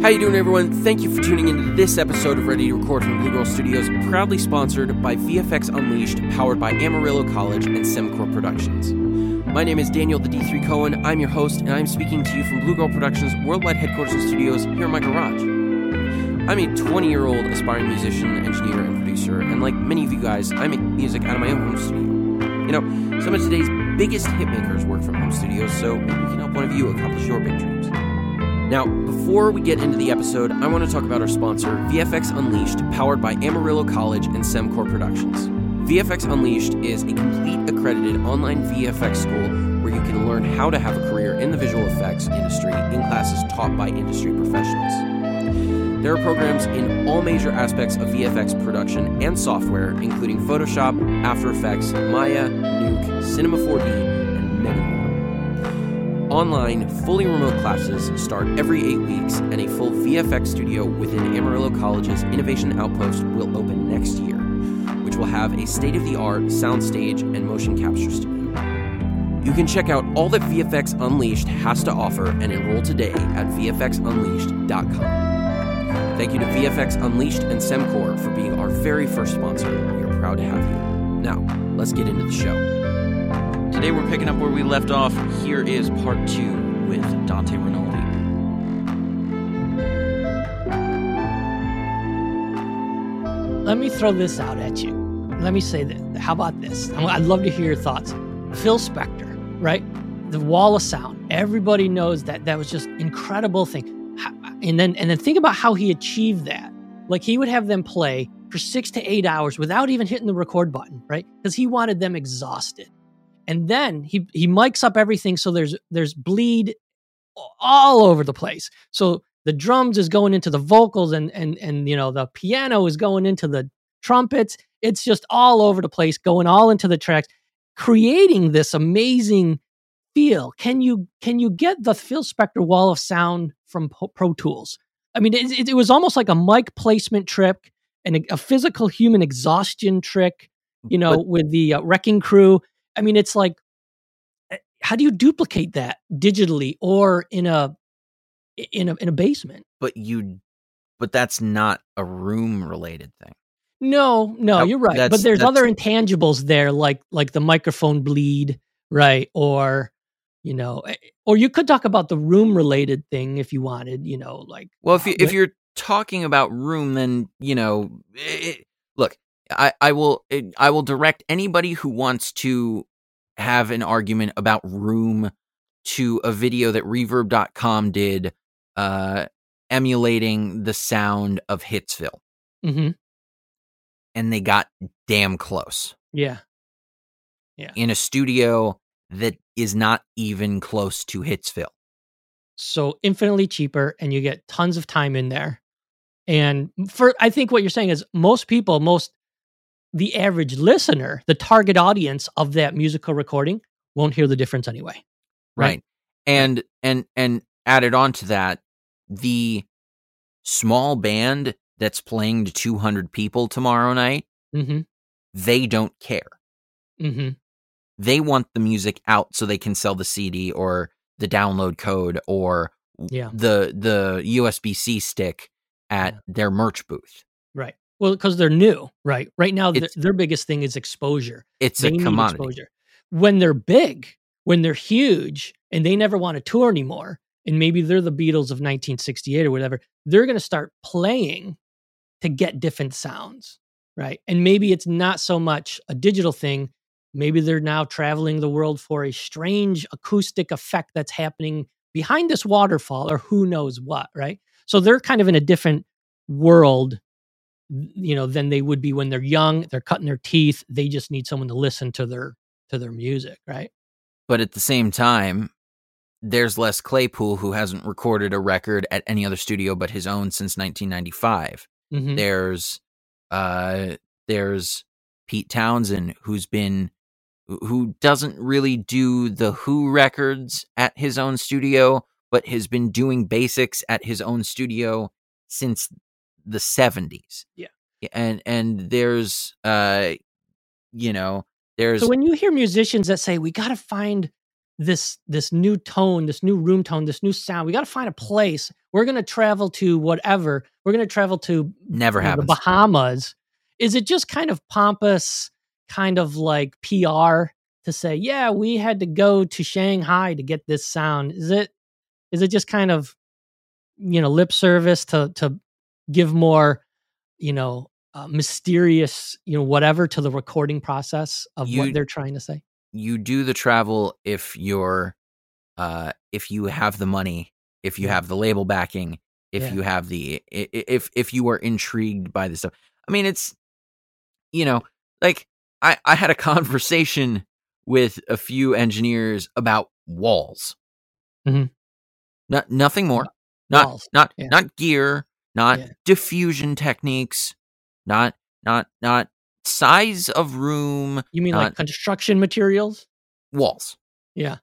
How you doing, everyone? Thank you for tuning into this episode of Ready to Record from Blue Girl Studios, proudly sponsored by VFX Unleashed, powered by Amarillo College and Semcorp Productions. My name is Daniel the D3 Cohen. I'm your host, and I'm speaking to you from Blue Girl Productions' worldwide headquarters and studios here in my garage. I'm a 20-year-old aspiring musician, engineer, and producer, and like many of you guys, I make music out of my own home studio. You know, some of today's biggest hitmakers work from home studios, so maybe we can help one of you accomplish your big dreams. Now, before we get into the episode, I want to talk about our sponsor, VFX Unleashed, powered by Amarillo College and Semcorp Productions. VFX Unleashed is a complete accredited online VFX school where you can learn how to have a career in the visual effects industry in classes taught by industry professionals. There are programs in all major aspects of VFX production and software, including Photoshop, After Effects, Maya, Nuke, Cinema 4D, and many more. Online, fully remote classes start every 8 weeks, and a full VFX studio within Amarillo College's Innovation Outpost will open next year, which will have a state-of-the-art soundstage and motion capture studio. You can check out all that VFX Unleashed has to offer and enroll today at VFXUnleashed.com. Thank you to VFX Unleashed and Semcorp for being our very first sponsor. We are proud to have you. Now, let's get into the show. Today we're picking up where we left off. Here is part 2 with Dante Rinaldi. Let me throw this out at you. Let me say that. How about this? I'd love to hear your thoughts. Phil Spector, right? The wall of sound. Everybody knows that that was just an incredible thing. And then think about how he achieved that. Like, he would have them play for 6 to 8 hours without even hitting the record button, right? Because he wanted them exhausted. And then he mics up everything, so there's bleed all over the place. So the drums is going into the vocals, and you know, the piano is going into the trumpets. It's just all over the place, going all into the tracks, creating this amazing feel. Can you get the Phil Spector wall of sound from Pro Tools? I mean, it was almost like a mic placement trick and a physical human exhaustion trick, you know, with the Wrecking Crew. I mean, it's like, how do you duplicate that digitally or in a basement? But that's not a room related thing. No, you're right. But there's other intangibles there, like the microphone bleed, right? Or, you know, or you could talk about the room related thing if you wanted, you know, like. Well, if you're talking about room, then, you know, look. I will direct anybody who wants to have an argument about room to a video that Reverb.com did emulating the sound of Hitsville. Mm-hmm. And they got damn close. Yeah. In a studio that is not even close to Hitsville. So infinitely cheaper, and you get tons of time in there. And I think what you're saying is the average listener, the target audience of that musical recording, won't hear the difference anyway. Right. And added on to that, the small band that's playing to 200 people tomorrow night, mm-hmm. They don't care. Mm-hmm. They want the music out so they can sell the CD or the download code or the USB-C stick at their merch booth. Right. Well, because they're new, right? Right now, their biggest thing is exposure. It's a commodity. Exposure. When they're big, when they're huge, and they never want to tour anymore, and maybe they're the Beatles of 1968 or whatever, they're going to start playing to get different sounds, right? And maybe it's not so much a digital thing. Maybe they're now traveling the world for a strange acoustic effect that's happening behind this waterfall or who knows what, right? So they're kind of in a different world, you know, than they would be when they're young. They're cutting their teeth. They just need someone to listen to their music, right? But at the same time, there's Les Claypool, who hasn't recorded a record at any other studio but his own since 1995. Mm-hmm. There's Pete Townsend, who doesn't really do the Who records at his own studio, but has been doing basics at his own studio since the 70s. Yeah. And there's there's. So when you hear musicians that say we got to find this new tone, this new room tone, this new sound. We got to find a place. We're going to travel to whatever. We're going to travel to the Bahamas. Is it just kind of pompous, kind of like PR to say, yeah, we had to go to Shanghai to get this sound? Is it just kind of, lip service to give more, mysterious, whatever to the recording process of what they're trying to say? You do the travel if you're, if you have the money, if you have the label backing, if you have if you are intrigued by this stuff. I mean, it's, like I had a conversation with a few engineers about walls, nothing more, not gear, not diffusion techniques, not size of room. You mean like construction materials? Walls. Yeah.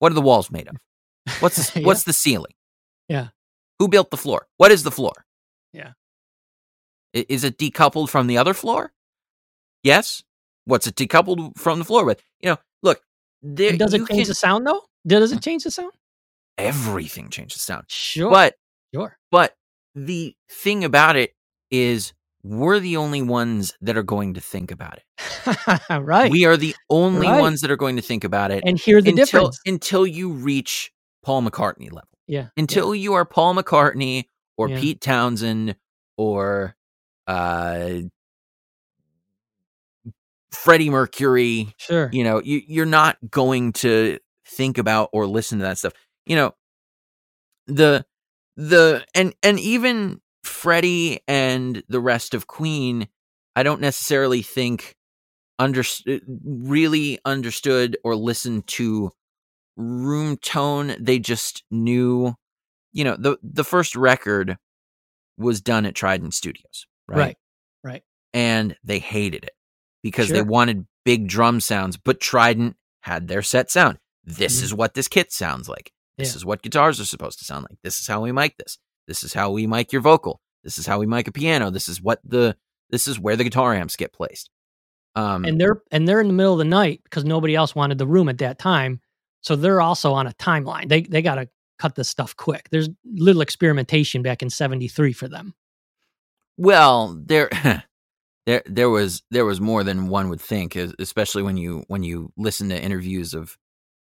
What are the walls made of? What's the ceiling? Yeah. Who built the floor? What is the floor? Yeah. Is it decoupled from the other floor? Yes. What's it decoupled from the floor with? Look. Does it change the sound though? Does it change the sound? Everything changes sound. Sure. But the thing about it is, we're the only ones that are going to think about it. Right. We are the only ones that are going to think about it. And hear the difference. Until you reach Paul McCartney level. Yeah. Until you are Paul McCartney or Pete Townsend or Freddie Mercury. Sure. You're not going to think about or listen to that stuff. And even Freddie and the rest of Queen, I don't necessarily think really understood or listened to room tone. They just knew, the first record was done at Trident Studios, right? And they hated it because they wanted big drum sounds, but Trident had their set sound. This is what this kit sounds like. This is what guitars are supposed to sound like. This is how we mic this. This is how we mic your vocal. This is how we mic a piano. This is where the guitar amps get placed. And they're in the middle of the night because nobody else wanted the room at that time. So they're also on a timeline. They got to cut this stuff quick. There's little experimentation back in '73 for them. Well, there was more than one would think, especially when you listen to interviews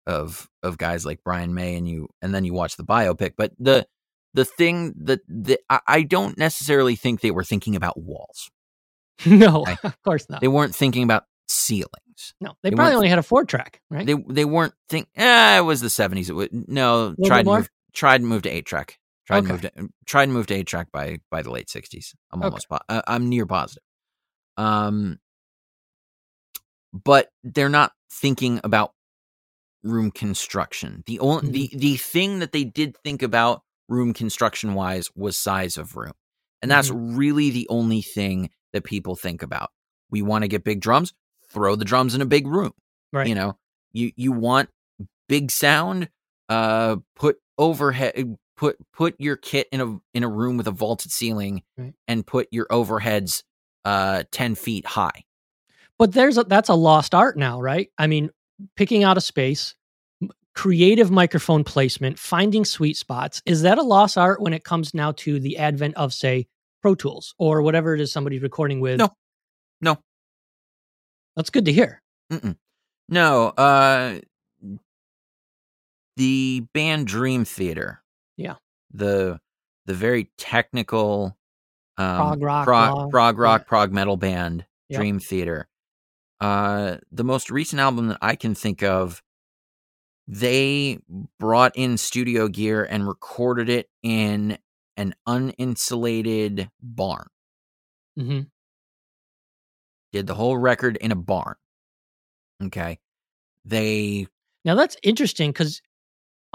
of guys like Brian May and then you watch the biopic, but the thing that I don't necessarily think they were thinking about walls. No, right? Of course not. They weren't thinking about ceilings. No, they probably only had a 4-track, right? They weren't thinking. It was the 70s. Tried and moved to 8-track. Tried and moved to 8-track by the late 60s. I'm almost I'm near positive. But they're not thinking about room construction. The only the thing that they did think about room construction wise was size of room. And that's really the only thing that people think about. We want to get big drums, throw the drums in a big room. Right. You want big sound, put overhead, put your kit in a room with a vaulted ceiling and put your overheads 10 feet high. But that's a lost art now, right? I mean, picking out a space, creative microphone placement, finding sweet spots. Is that a lost art when it comes now to the advent of, say, Pro Tools or whatever it is somebody's recording with? No. That's good to hear. Mm-mm. No. The band Dream Theater. Yeah. The very technical prog rock, prog metal band, Dream Theater. The most recent album that I can think of, they brought in studio gear and recorded it in an uninsulated barn. Mm-hmm. Did the whole record in a barn. Okay. Now that's interesting because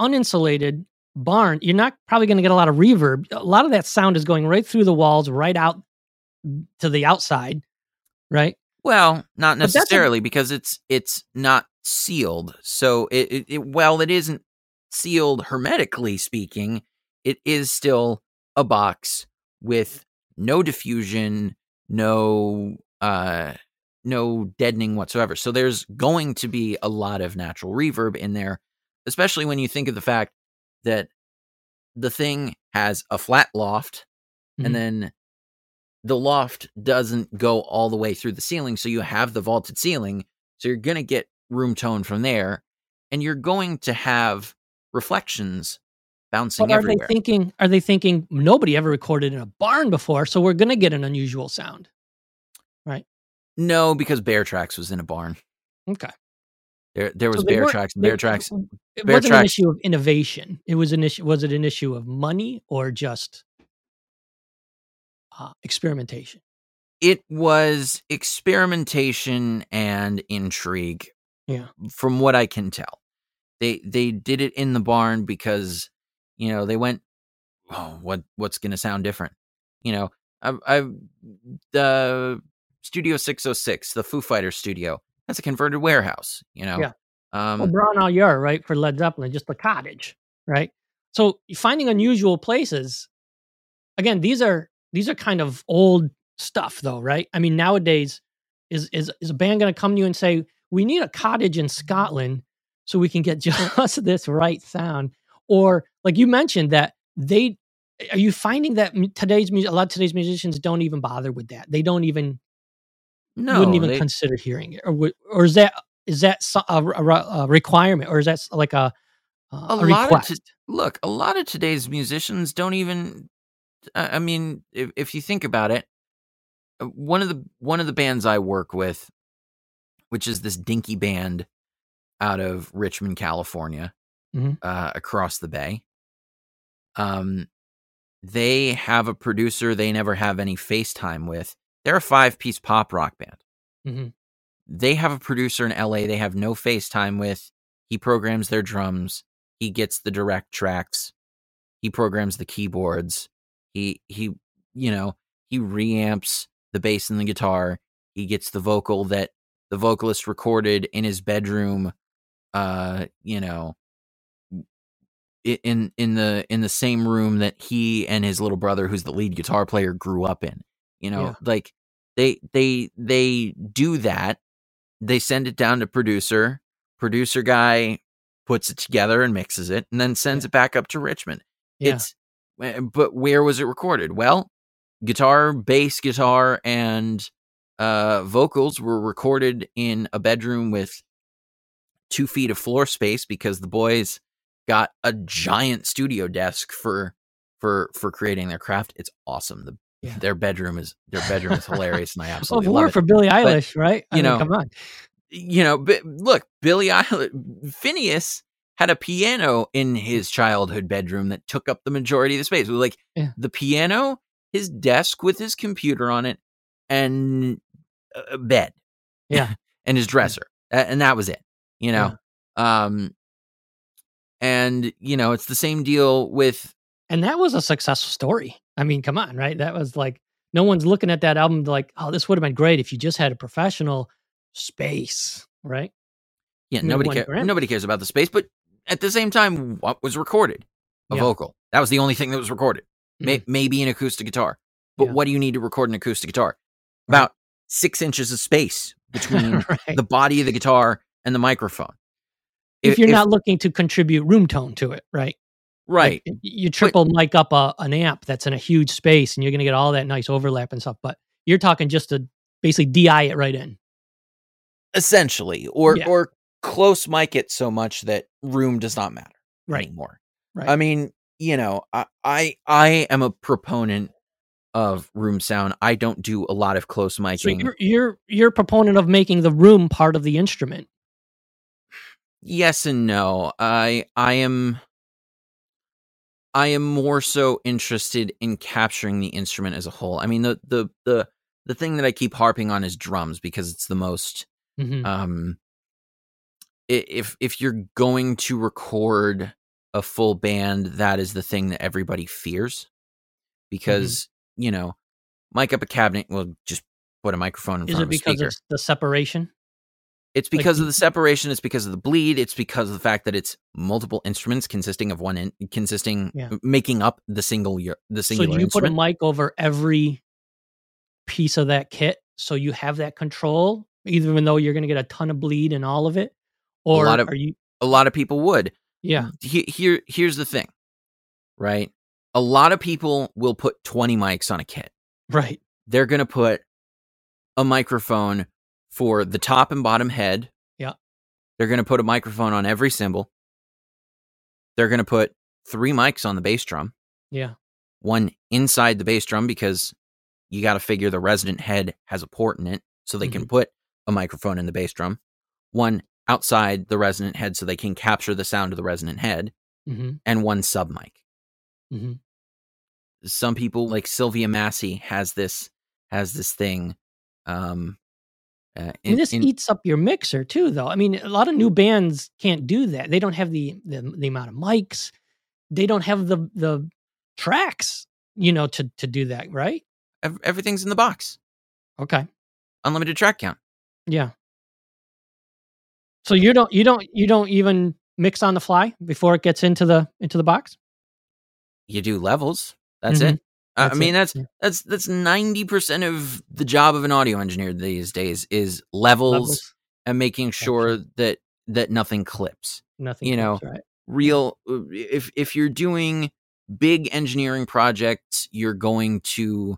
uninsulated barn, you're not probably going to get a lot of reverb. A lot of that sound is going right through the walls, right out to the outside, right? Well, not necessarily because it's not sealed. So it isn't sealed hermetically speaking. It is still a box with no diffusion, no no deadening whatsoever. So there's going to be a lot of natural reverb in there, especially when you think of the fact that the thing has a flat loft, mm-hmm. and then the loft doesn't go all the way through the ceiling. So you have the vaulted ceiling. So you're going to get room tone from there, and you're going to have reflections bouncing everywhere. Are they thinking nobody ever recorded in a barn before, so we're going to get an unusual sound, right? No, because Bear Tracks was in a barn. Okay. There was Bear Tracks. It wasn't an issue of innovation. It was an issue. Was it an issue of money or just experimentation? It was experimentation and intrigue. Yeah. From what I can tell, they did it in the barn because, you know, they went, oh, what's going to sound different? You know, the Studio 606, the Foo Fighters studio, that's a converted warehouse, you know? Yeah. Bron Allier, right? For Led Zeppelin, just a cottage, right? So finding unusual places, again, these are kind of old stuff though, right? I mean, nowadays is a band going to come to you and say, we need a cottage in Scotland so we can get just this right sound? Or like you mentioned that are you finding that a lot of today's musicians don't even bother with that? They don't even, wouldn't even consider hearing it, or is that a requirement, or is that like a request? A lot of today's musicians don't even, I mean, if you think about it, one of the bands I work with, which is this dinky band out of Richmond, California, mm-hmm. Across the bay. They have a producer they never have any FaceTime with. They're a 5-piece pop rock band. Mm-hmm. They have a producer in LA they have no FaceTime with. He programs their drums. He gets the direct tracks. He programs the keyboards. He reamps the bass and the guitar. He gets the vocal that the vocalist recorded in his bedroom, in the same room that he and his little brother, who's the lead guitar player, grew up in. Like they do that. They send it down to producer. Producer guy puts it together and mixes it, and then sends it back up to Richmond. Yeah. But where was it recorded? Well, guitar, bass guitar, and vocals were recorded in a bedroom with 2 feet of floor space because the boys got a giant studio desk for creating their craft. It's awesome. Their bedroom is hilarious, and I absolutely love it. For Billie Eilish, right? Come on. But look, Billie Eilish, Phineas had a piano in his childhood bedroom that took up the majority of the space. The piano, his desk with his computer on it, and a bed. Yeah. And his dresser. And that was it, Yeah. And, it's the same deal with. And that was a successful story. I mean, come on, right? That was like, no one's looking at that album like, oh, this would have been great if you just had a professional space, right? Yeah, nobody cares about the space, but at the same time, what was recorded? A vocal. That was the only thing that was recorded. Maybe an acoustic guitar. But what do you need to record an acoustic guitar? About 6 inches of space between the body of the guitar and the microphone. If you're not looking to contribute room tone to it, right? Right. Like, you triple mic up an amp that's in a huge space, and you're going to get all that nice overlap and stuff. But you're talking just to basically DI it right in. Essentially. Or close mic it so much that room does not matter anymore. Right. I mean, I am a proponent of room sound. I don't do a lot of close micing. So you're a proponent of making the room part of the instrument. Yes and no. I am more so interested in capturing the instrument as a whole. I mean, the thing that I keep harping on is drums because it's the most, mm-hmm. If you're going to record a full band, that is the thing that everybody fears because, mm-hmm. Mic up a cabinet, we'll just put a microphone in front of a speaker. Is it because of the separation? It's because of the separation. It's because of the bleed. It's because of the fact that it's multiple instruments consisting of making up the singular. So you put a mic over every piece of that kit, so you have that control even though you're going to get a ton of bleed in all of it? Or a lot of people would. Yeah. Here's the thing, right? A lot of people will put 20 mics on a kit. Right. They're going to put a microphone for the top and bottom head. Yeah. They're going to put a microphone on every cymbal. They're going to put 3 mics on the bass drum. Yeah. One inside the bass drum, because you got to figure the resident head has a port in it, so they can put a microphone in the bass drum. One outside the resonant head, so they can capture the sound of the resonant head, and one sub mic. Mm-hmm. Some people, like Sylvia Massey, has this thing. And this eats up your mixer too, though. I mean, a lot of new bands can't do that. They don't have the amount of mics. They don't have the tracks, to do that, right? Everything's in the box. Okay. Unlimited track count. Yeah. So you don't even mix on the fly before it gets into the box? You do levels. That's it. That's 90% of the job of an audio engineer these days is levels. And making sure that nothing clips. Nothing clips, right. Real if you're doing big engineering projects, you're going to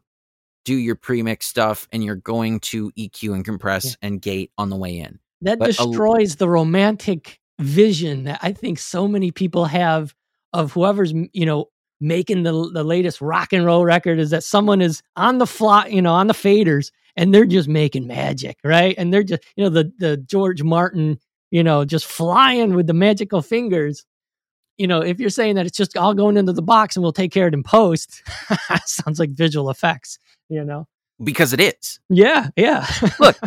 do your pre-mix stuff, and you're going to EQ and compress and gate on the way in. That destroys the romantic vision that I think so many people have of whoever's, making the latest rock and roll record, is that someone is on the fly, on the faders, and they're just making magic, right? And they're just, the George Martin, just flying with the magical fingers. If you're saying that it's just all going into the box and we'll take care of it in post, sounds like visual effects, Because it is. Yeah, yeah. Look.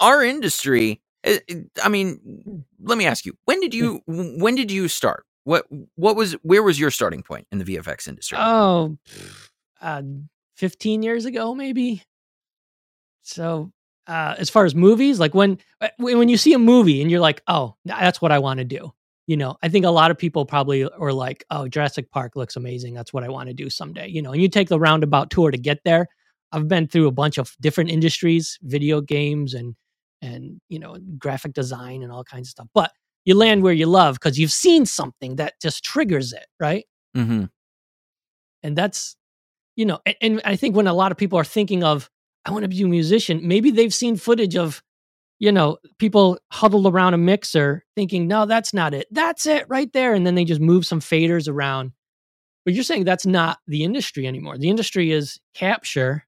Our industry, I mean, let me ask you, when did you start? Where was your starting point in the VFX industry? 15 years ago, maybe. So as far as movies, like when you see a movie and you're like, oh, that's what I want to do. I think a lot of people probably are like, oh, Jurassic Park looks amazing. That's what I want to do someday. And you take the roundabout tour to get there. I've been through a bunch of different industries, video games and graphic design and all kinds of stuff. But you land where you love because you've seen something that just triggers it, right? Mm-hmm. And that's, and I think when a lot of people are thinking of, I want to be a musician, maybe they've seen footage of, people huddled around a mixer thinking, no, that's not it. That's it right there. And then they just move some faders around. But you're saying that's not the industry anymore. The industry is capture.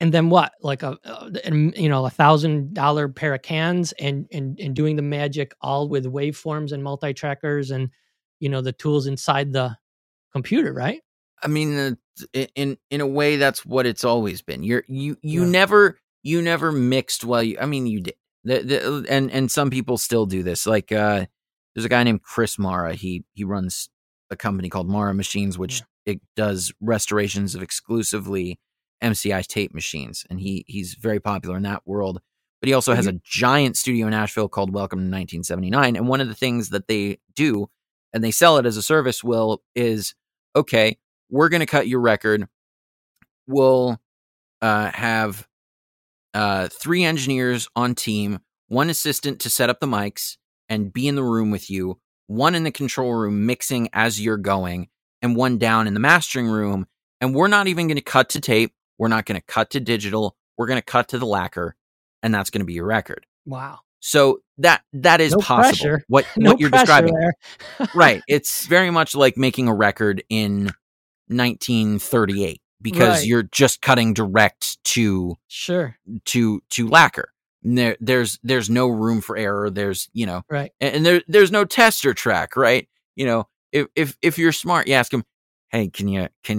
And then what? Like a $1,000 pair of cans and doing the magic all with waveforms and multi-trackers and, the tools inside the computer, right? I mean, in a way, that's what it's always been. You never mixed while you did. And some people still do this. Like there's a guy named Chris Mara. He runs a company called Mara Machines, which it does restorations of exclusively MCI tape machines, and he's very popular in that world. But he also has a giant studio in Nashville called Welcome to 1979. And one of the things that they do, and they sell it as a service, is okay, we're going to cut your record. We'll have 3 engineers on team, 1 assistant to set up the mics and be in the room with you, 1 in the control room mixing as you're going, and 1 down in the mastering room. And we're not even going to cut to tape. We're not going to cut to digital. We're going to cut to the lacquer, and that's going to be your record. Wow. So that is no possible. Pressure. What you're describing. There. Right. It's very much like making a record in 1938 because you're just cutting direct to lacquer. There's no room for error. There's, and there's no tester track, right? If you're smart, you ask them, hey, can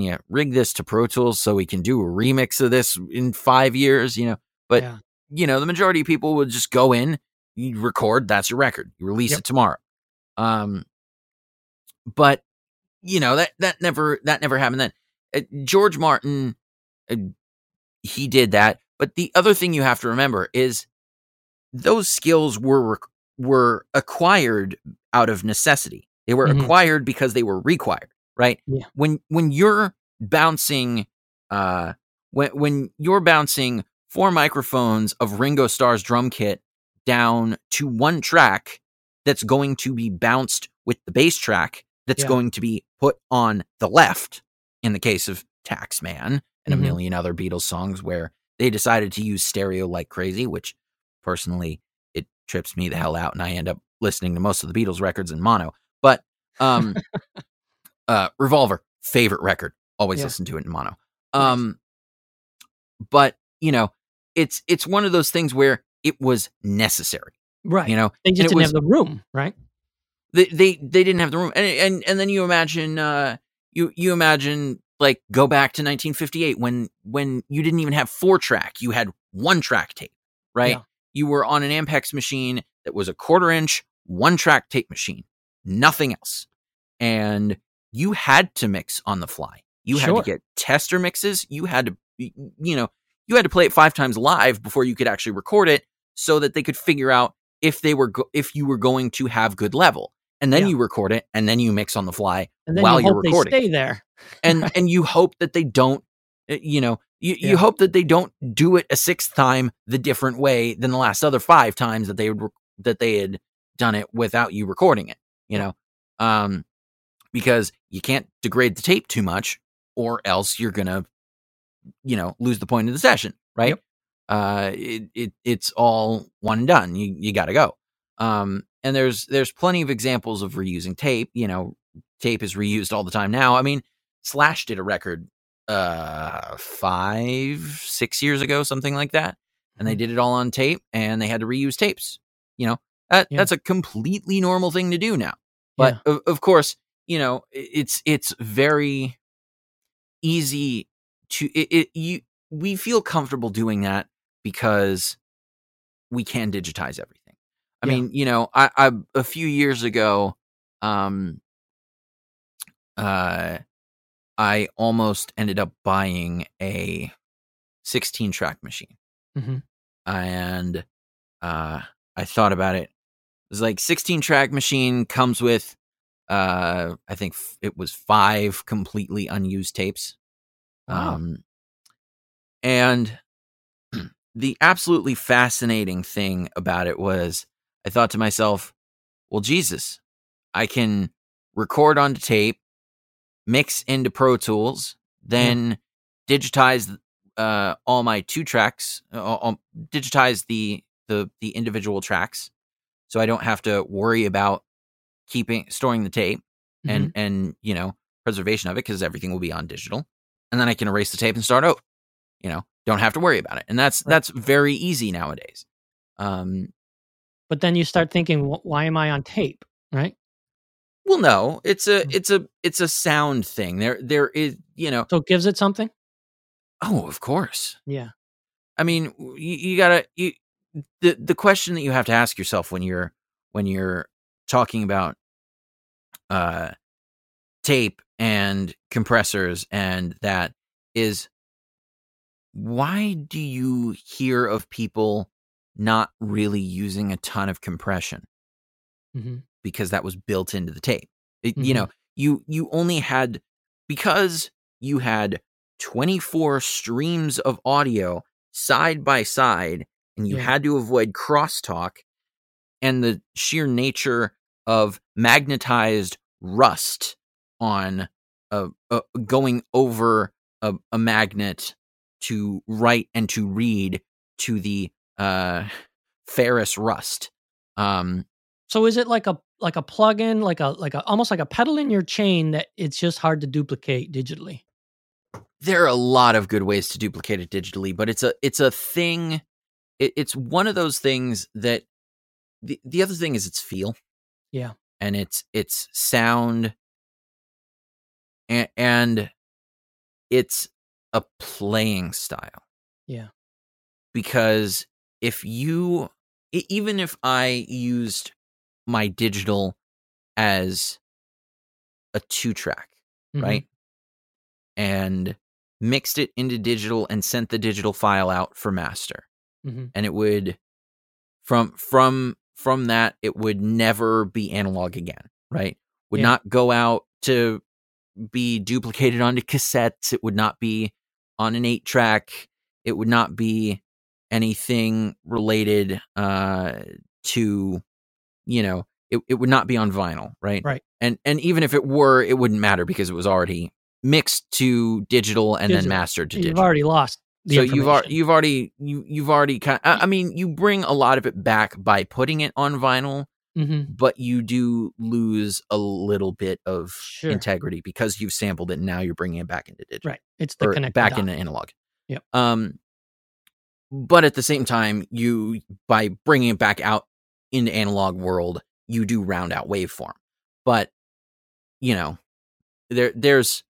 you rig this to Pro Tools so we can do a remix of this in 5 years? The majority of people would just go in, you record, that's your record. You release it tomorrow. But that never happened then. George Martin, he did that. But the other thing you have to remember is those skills were acquired out of necessity. They were acquired because they were required. Right. Yeah. When you're bouncing four microphones of Ringo Starr's drum kit down to one track that's going to be bounced with the bass track that's going to be put on the left in the case of Taxman and a million other Beatles songs where they decided to use stereo like crazy, which personally it trips me the hell out and I end up listening to most of the Beatles records in mono. But Revolver, favorite record, always listen to it in mono. But you know, it's one of those things where it was necessary, right? You know, they just didn't have the room, right? They didn't have the room, and then you imagine you imagine like go back to 1958 when you didn't even have 4-track, you had 1-track tape, right? Yeah. You were on an Ampex machine that was a 1/4-inch 1-track tape machine, nothing else, and you had to mix on the fly. You had to get tester mixes. You had to, you had to play it 5 times live before you could actually record it so that they could figure out if they were, if you were going to have good level, and then you record it and then you mix on the fly and then while you're recording. They stay there. and you hope that they don't, you hope that they don't do it a 6th time the different way than the last other 5 times that they had done it without you recording it, because you can't degrade the tape too much, or else you're going to, lose the point of the session, right? Yep. It's all one and done. You got to go. And there's plenty of examples of reusing tape. Tape is reused all the time now. I mean, Slash did a record 5-6 years ago, something like that. And they did it all on tape and they had to reuse tapes. That's a completely normal thing to do now. But of course, it's very easy we feel comfortable doing that because we can digitize everything. I mean, I a few years ago, I almost ended up buying a 16-track machine, and I thought about it. It was like 16-track machine comes with, I think it was 5 completely unused tapes. Wow. And the absolutely fascinating thing about it was I thought to myself, well, Jesus, I can record onto tape, mix into Pro Tools, then digitize all my 2 tracks, digitize the individual tracks. So I don't have to worry about storing the tape and preservation of it, because everything will be on digital. And then I can erase the tape and start over. Don't have to worry about it. And that's very easy nowadays. But then you start thinking, why am I on tape? Right? Well, no, it's a sound thing. There is, so it gives it something. Oh, of course. Yeah. I mean, you gotta, the question that you have to ask yourself when you're talking about, tape and compressors and that is, why do you hear of people not really using a ton of compression? Because that was built into the tape. You only had, because you had 24 streams of audio side by side, and you had to avoid crosstalk and the sheer nature of magnetized rust on going over a magnet to write and to read to the ferrous rust. So is it like a plug-in, like a almost like a pedal in your chain that it's just hard to duplicate digitally? There are a lot of good ways to duplicate it digitally, but it's a thing. It's one of those things that the other thing is its feel. Yeah. And it's sound and it's a playing style. Yeah. Because even if I used my digital as a 2-track, right? And mixed it into digital and sent the digital file out for master. And it would from that, it would never be analog again, right? Would not go out to be duplicated onto cassettes. It would not be on an 8-track. It would not be anything related to, you know, it would not be on vinyl, right? Right. And even if it were, it wouldn't matter because it was already mixed to digital and then mastered to digital. You've already lost the information. So you've already kind of, I mean, you bring a lot of it back by putting it on vinyl, mm-hmm. but you do lose a little bit of integrity because you've sampled it and now you're bringing it back into digital. Right. It's the connected back into analog. Yep. But at the same time, you, by bringing it back out into analog world, you do round out waveform. But, you know, there's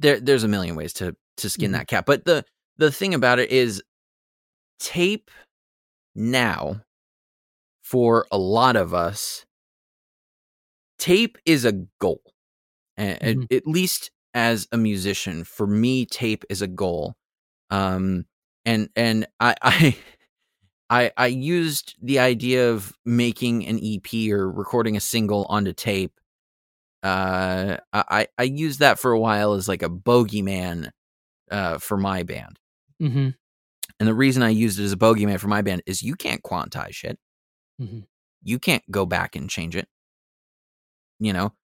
a million ways to skin mm-hmm. that cat. But the thing about it is tape now, for a lot of us, tape is a goal. Mm-hmm. At least as a musician, for me, tape is a goal. And I used the idea of making an EP or recording a single onto tape. I used that for a while as like a bogeyman for my band. Mm-hmm. And the reason I used it as a bogeyman for my band is you can't quantize shit. Mm-hmm. You can't go back and change it. You know,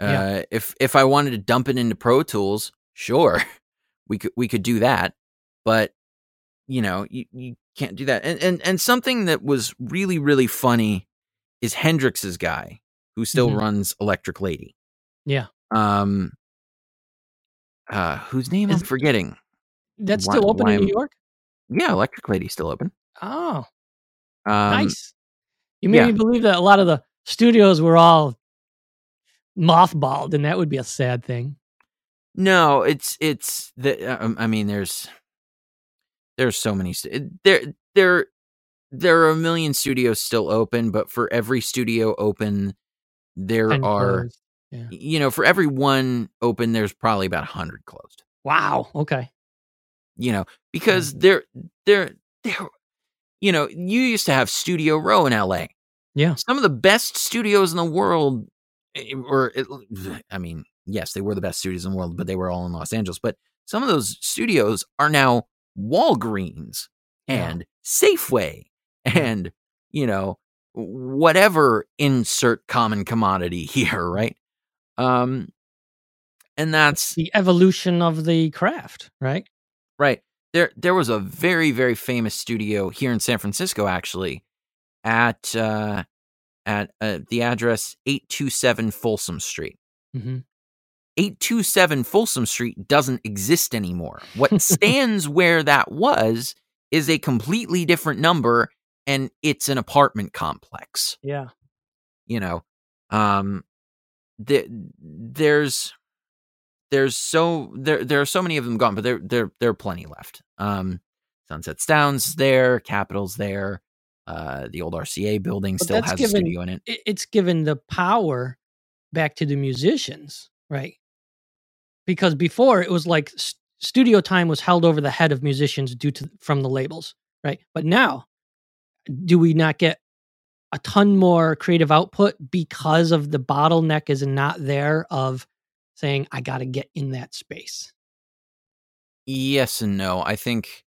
yeah. if I wanted to dump it into Pro Tools, sure, we could do that. But, you know, you can't do that. And something that was really, really funny is Hendrix's guy who still mm-hmm. runs Electric Lady. Yeah. Whose name I'm forgetting. That's still open in New York? Yeah, Electric Lady's still open. Oh, nice. You made me believe that a lot of the studios were all mothballed, and that would be a sad thing. No, it's the. I mean, there's so many. There are a million studios still open, but for every studio open, there are. Yeah. You know, for every one open, there's probably about 100 closed. Wow. Okay. You know, because there. You know, you used to have Studio Row in LA. Yeah. Some of the best studios in the world, I mean, yes, they were the best studios in the world, but they were all in Los Angeles. But some of those studios are now Walgreens and Safeway and, you know, whatever insert common commodity here, right? And that's the evolution of the craft, right? Right. There was a very, very famous studio here in San Francisco, actually, at the address 827 Folsom Street. Mm-hmm. 827 Folsom Street doesn't exist anymore. What stands where that was is a completely different number, and it's an apartment complex. Yeah, you know, there's. There are so many of them gone, but there are plenty left. Sunset Sound's there, Capitol's there, the old RCA building still has a studio in it. It's given the power back to the musicians, right? Because before it was like studio time was held over the head of musicians from the labels, right? But now, do we not get a ton more creative output because of the bottleneck is not there of saying, I got to get in that space? Yes and no. I think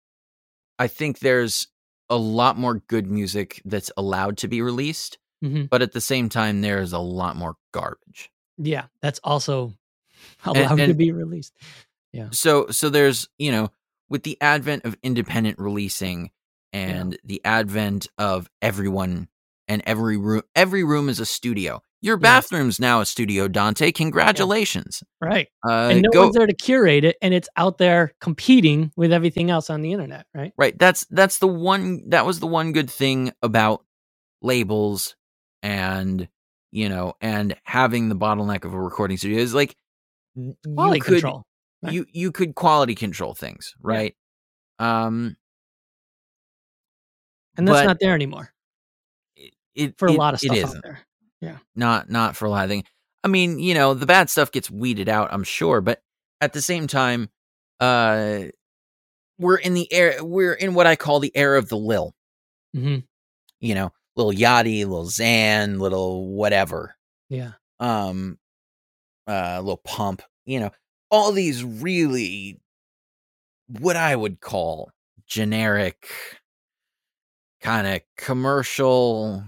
there's a lot more good music that's allowed to be released, mm-hmm. but at the same time, there's a lot more garbage. Yeah, that's also allowed to be released. Yeah. So there's, you know, with the advent of independent releasing and the advent of everyone and every room is a studio. Your bathroom's now a studio, Dante. Congratulations. Yeah. Right. And no one's there to curate it, and it's out there competing with everything else on the internet, right? Right. That's the one, that was the one good thing about labels and, you know, and having the bottleneck of a recording studio is like quality control. Right? You could quality control things, right? Yeah. And that's not there anymore. For a lot of stuff out there. Yeah. Not for a lot of things. I mean, you know, the bad stuff gets weeded out, I'm sure, but at the same time, we're in what I call the era of the Lil. Mm-hmm. You know, Lil Yachty, Lil Xan, Lil whatever. Yeah. Lil Pump, you know, all these really what I would call generic kind of commercial,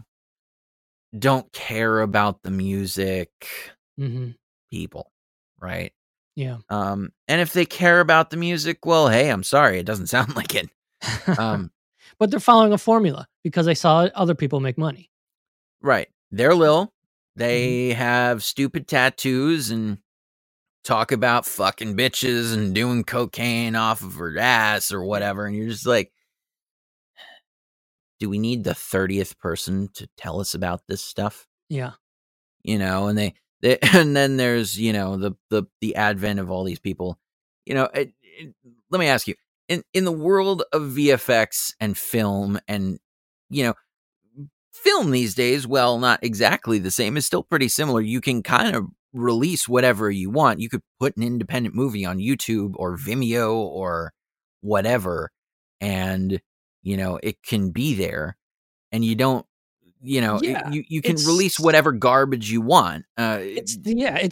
don't care about the music people, right? Yeah. And if they care about the music, well, hey, I'm sorry, it doesn't sound like it. But they're following a formula because they saw other people make money. Right. They're Lil. They have stupid tattoos and talk about fucking bitches and doing cocaine off of her ass or whatever. And you're just like, do we need the 30th person to tell us about this stuff? Yeah. You know, and they and then there's, you know, the advent of all these people, you know, let me ask you, in the world of VFX and film and, you know, film these days, well, not exactly the same, is still pretty similar. You can kind of release whatever you want. You could put an independent movie on YouTube or Vimeo or whatever, and, you know, it can be there, and you don't, you know, you can release whatever garbage you want. It's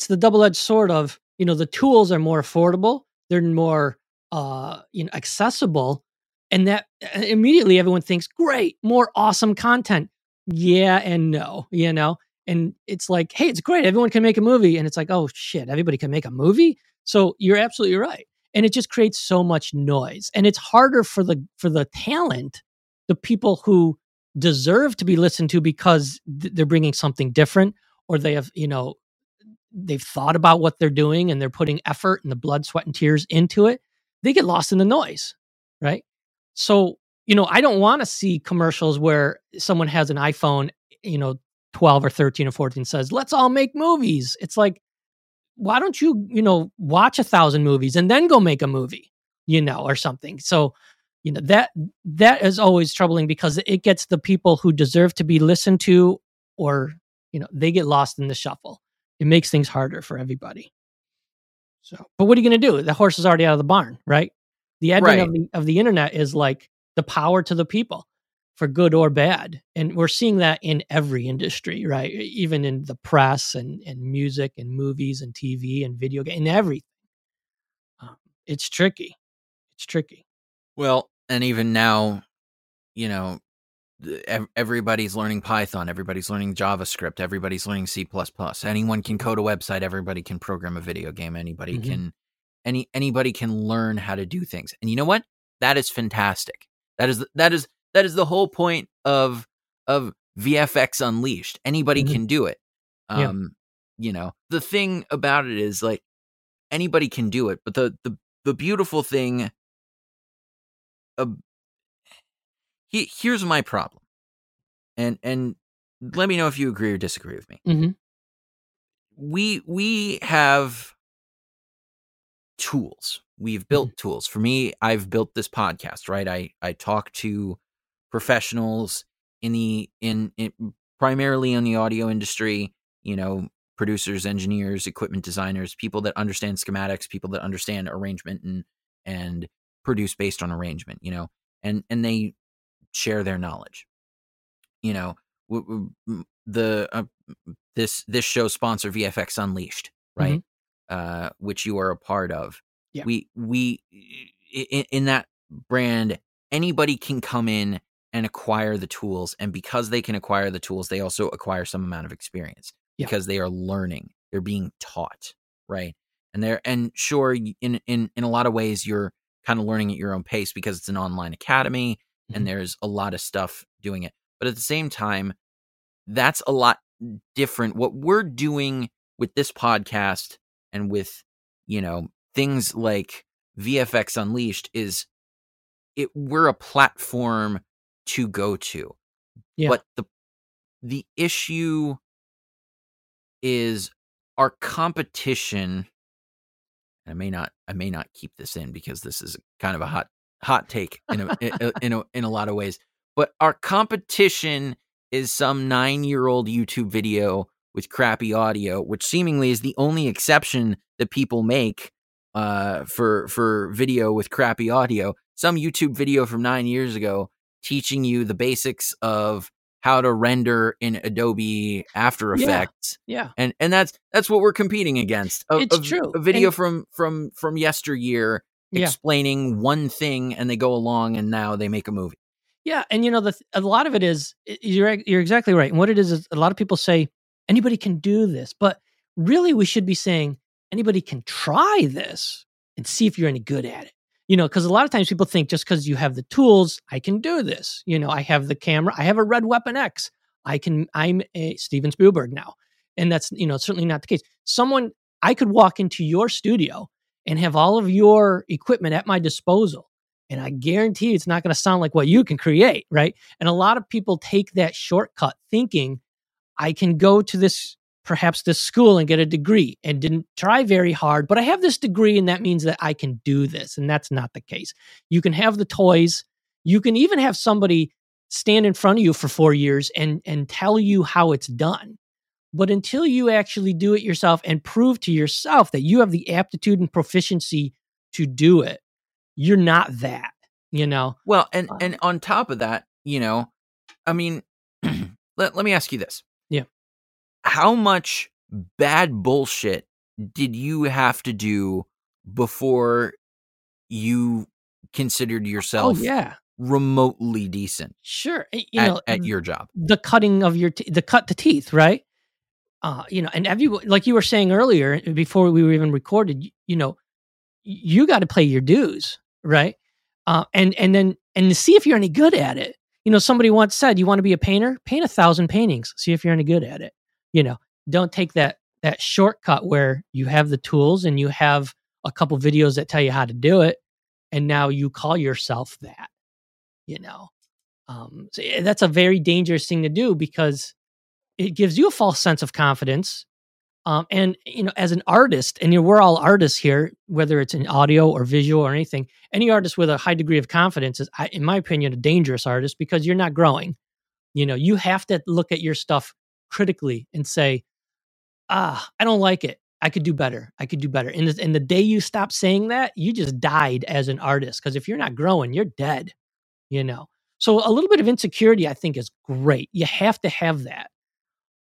the double-edged sword of, you know, the tools are more affordable. They're more, you know, accessible. And that immediately everyone thinks, great, more awesome content. Yeah. And no, you know, and it's like, hey, it's great. Everyone can make a movie. And it's like, oh shit, everybody can make a movie. So you're absolutely right. And it just creates so much noise, and it's harder for the talent, the people who deserve to be listened to because they're bringing something different, or they have, you know, they've thought about what they're doing and they're putting effort and the blood, sweat, and tears into it. They get lost in the noise, right? So, you know, I don't want to see commercials where someone has an iPhone, you know, 12 or 13 or 14 says, let's all make movies. It's like, why don't you, you know, watch 1,000 movies and then go make a movie, you know, or something. So, you know, that is always troubling because it gets the people who deserve to be listened to, or, you know, they get lost in the shuffle. It makes things harder for everybody. So, but what are you going to do? The horse is already out of the barn, right? The advent of the internet is like the power to the people, for good or bad. And we're seeing that in every industry, right? Even in the press and music and movies and TV and video game and everything. It's tricky. It's tricky. Well, and even now, you know, everybody's learning Python. Everybody's learning JavaScript. Everybody's learning C++. Anyone can code a website. Everybody can program a video game. Anybody can... Anybody can learn how to do things. And you know what? That is fantastic. That is the whole point of VFX Unleashed. Anybody can do it. You know, the thing about it is, like, anybody can do it, but the beautiful thing, here's my problem. And let me know if you agree or disagree with me. We have tools. We've built tools. For me, I've built this podcast, right? I talk to professionals in primarily in the audio industry, you know, producers, engineers, equipment designers, people that understand schematics, people that understand arrangement and produce based on arrangement, you know, and they share their knowledge. You know, this show sponsor VFX Unleashed, right? Which you are a part of. Yeah. We in that brand, anybody can come in and acquire the tools. And because they can acquire the tools, they also acquire some amount of experience because they are learning, they're being taught. Right. And sure, in a lot of ways, you're kind of learning at your own pace because it's an online academy and there's a lot of stuff doing it. But at the same time, that's a lot different. What we're doing with this podcast and with, you know, things like VFX Unleashed is we're a platform to go to. Yeah. But the issue is our competition. And I may not keep this in because this is kind of a hot take in a lot of ways, but our competition is some 9-year-old YouTube video with crappy audio, which seemingly is the only exception that people make for video with crappy audio. Some YouTube video from 9 years ago teaching you the basics of how to render in Adobe After Effects. Yeah. And that's what we're competing against. It's true. A video from yesteryear explaining one thing, and they go along and now they make a movie. Yeah. And, you know, a lot of it is, you're exactly right. And what it is a lot of people say, anybody can do this. But really, we should be saying, anybody can try this and see if you're any good at it. You know, because a lot of times people think just because you have the tools, I can do this. You know, I have the camera. I have a Red Weapon X. I'm a Steven Spielberg now. And that's, you know, certainly not the case. I could walk into your studio and have all of your equipment at my disposal. And I guarantee it's not going to sound like what you can create, right? And a lot of people take that shortcut thinking, I can go to perhaps this school and get a degree, and didn't try very hard, but I have this degree and that means that I can do this. And that's not the case. You can have the toys. You can even have somebody stand in front of you for 4 years and tell you how it's done. But until you actually do it yourself and prove to yourself that you have the aptitude and proficiency to do it, you're not that, you know? Well, and on top of that, you know, I mean, let me ask you this. Yeah. How much bad bullshit did you have to do before you considered yourself remotely decent? Sure. At your job? The cutting of the teeth, right? You know, and have you, like you were saying earlier, before we were even recorded, you know, you got to pay your dues, right? And then to see if you're any good at it. You know, somebody once said, you want to be a painter? Paint 1,000 paintings. See if you're any good at it. You know, don't take that shortcut where you have the tools and you have a couple videos that tell you how to do it. And now you call yourself that, you know. So that's a very dangerous thing to do, because it gives you a false sense of confidence. And, you know, as an artist, and we're all artists here, whether it's in audio or visual or anything, any artist with a high degree of confidence is, in my opinion, a dangerous artist, because you're not growing. You know, you have to look at your stuff critically and say, I don't like it. I could do better. I could do better. And the day you stop saying that, you just died as an artist, because if you're not growing, you're dead, you know. So a little bit of insecurity, I think, is great. You have to have that.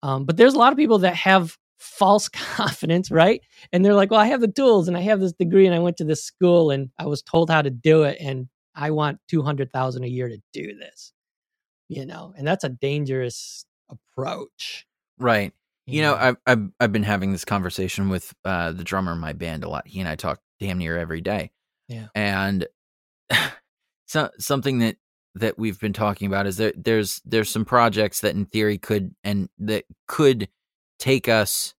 But there's a lot of people that have false confidence, right? And they're like, well, I have the tools and I have this degree and I went to this school and I was told how to do it, and I want $200,000 a year to do this, you know? And that's a dangerous approach. Right. You know, I've been having this conversation with the drummer in my band a lot. He and I talk damn near every day. Yeah. And so something that we've been talking about is there's some projects that in theory could take us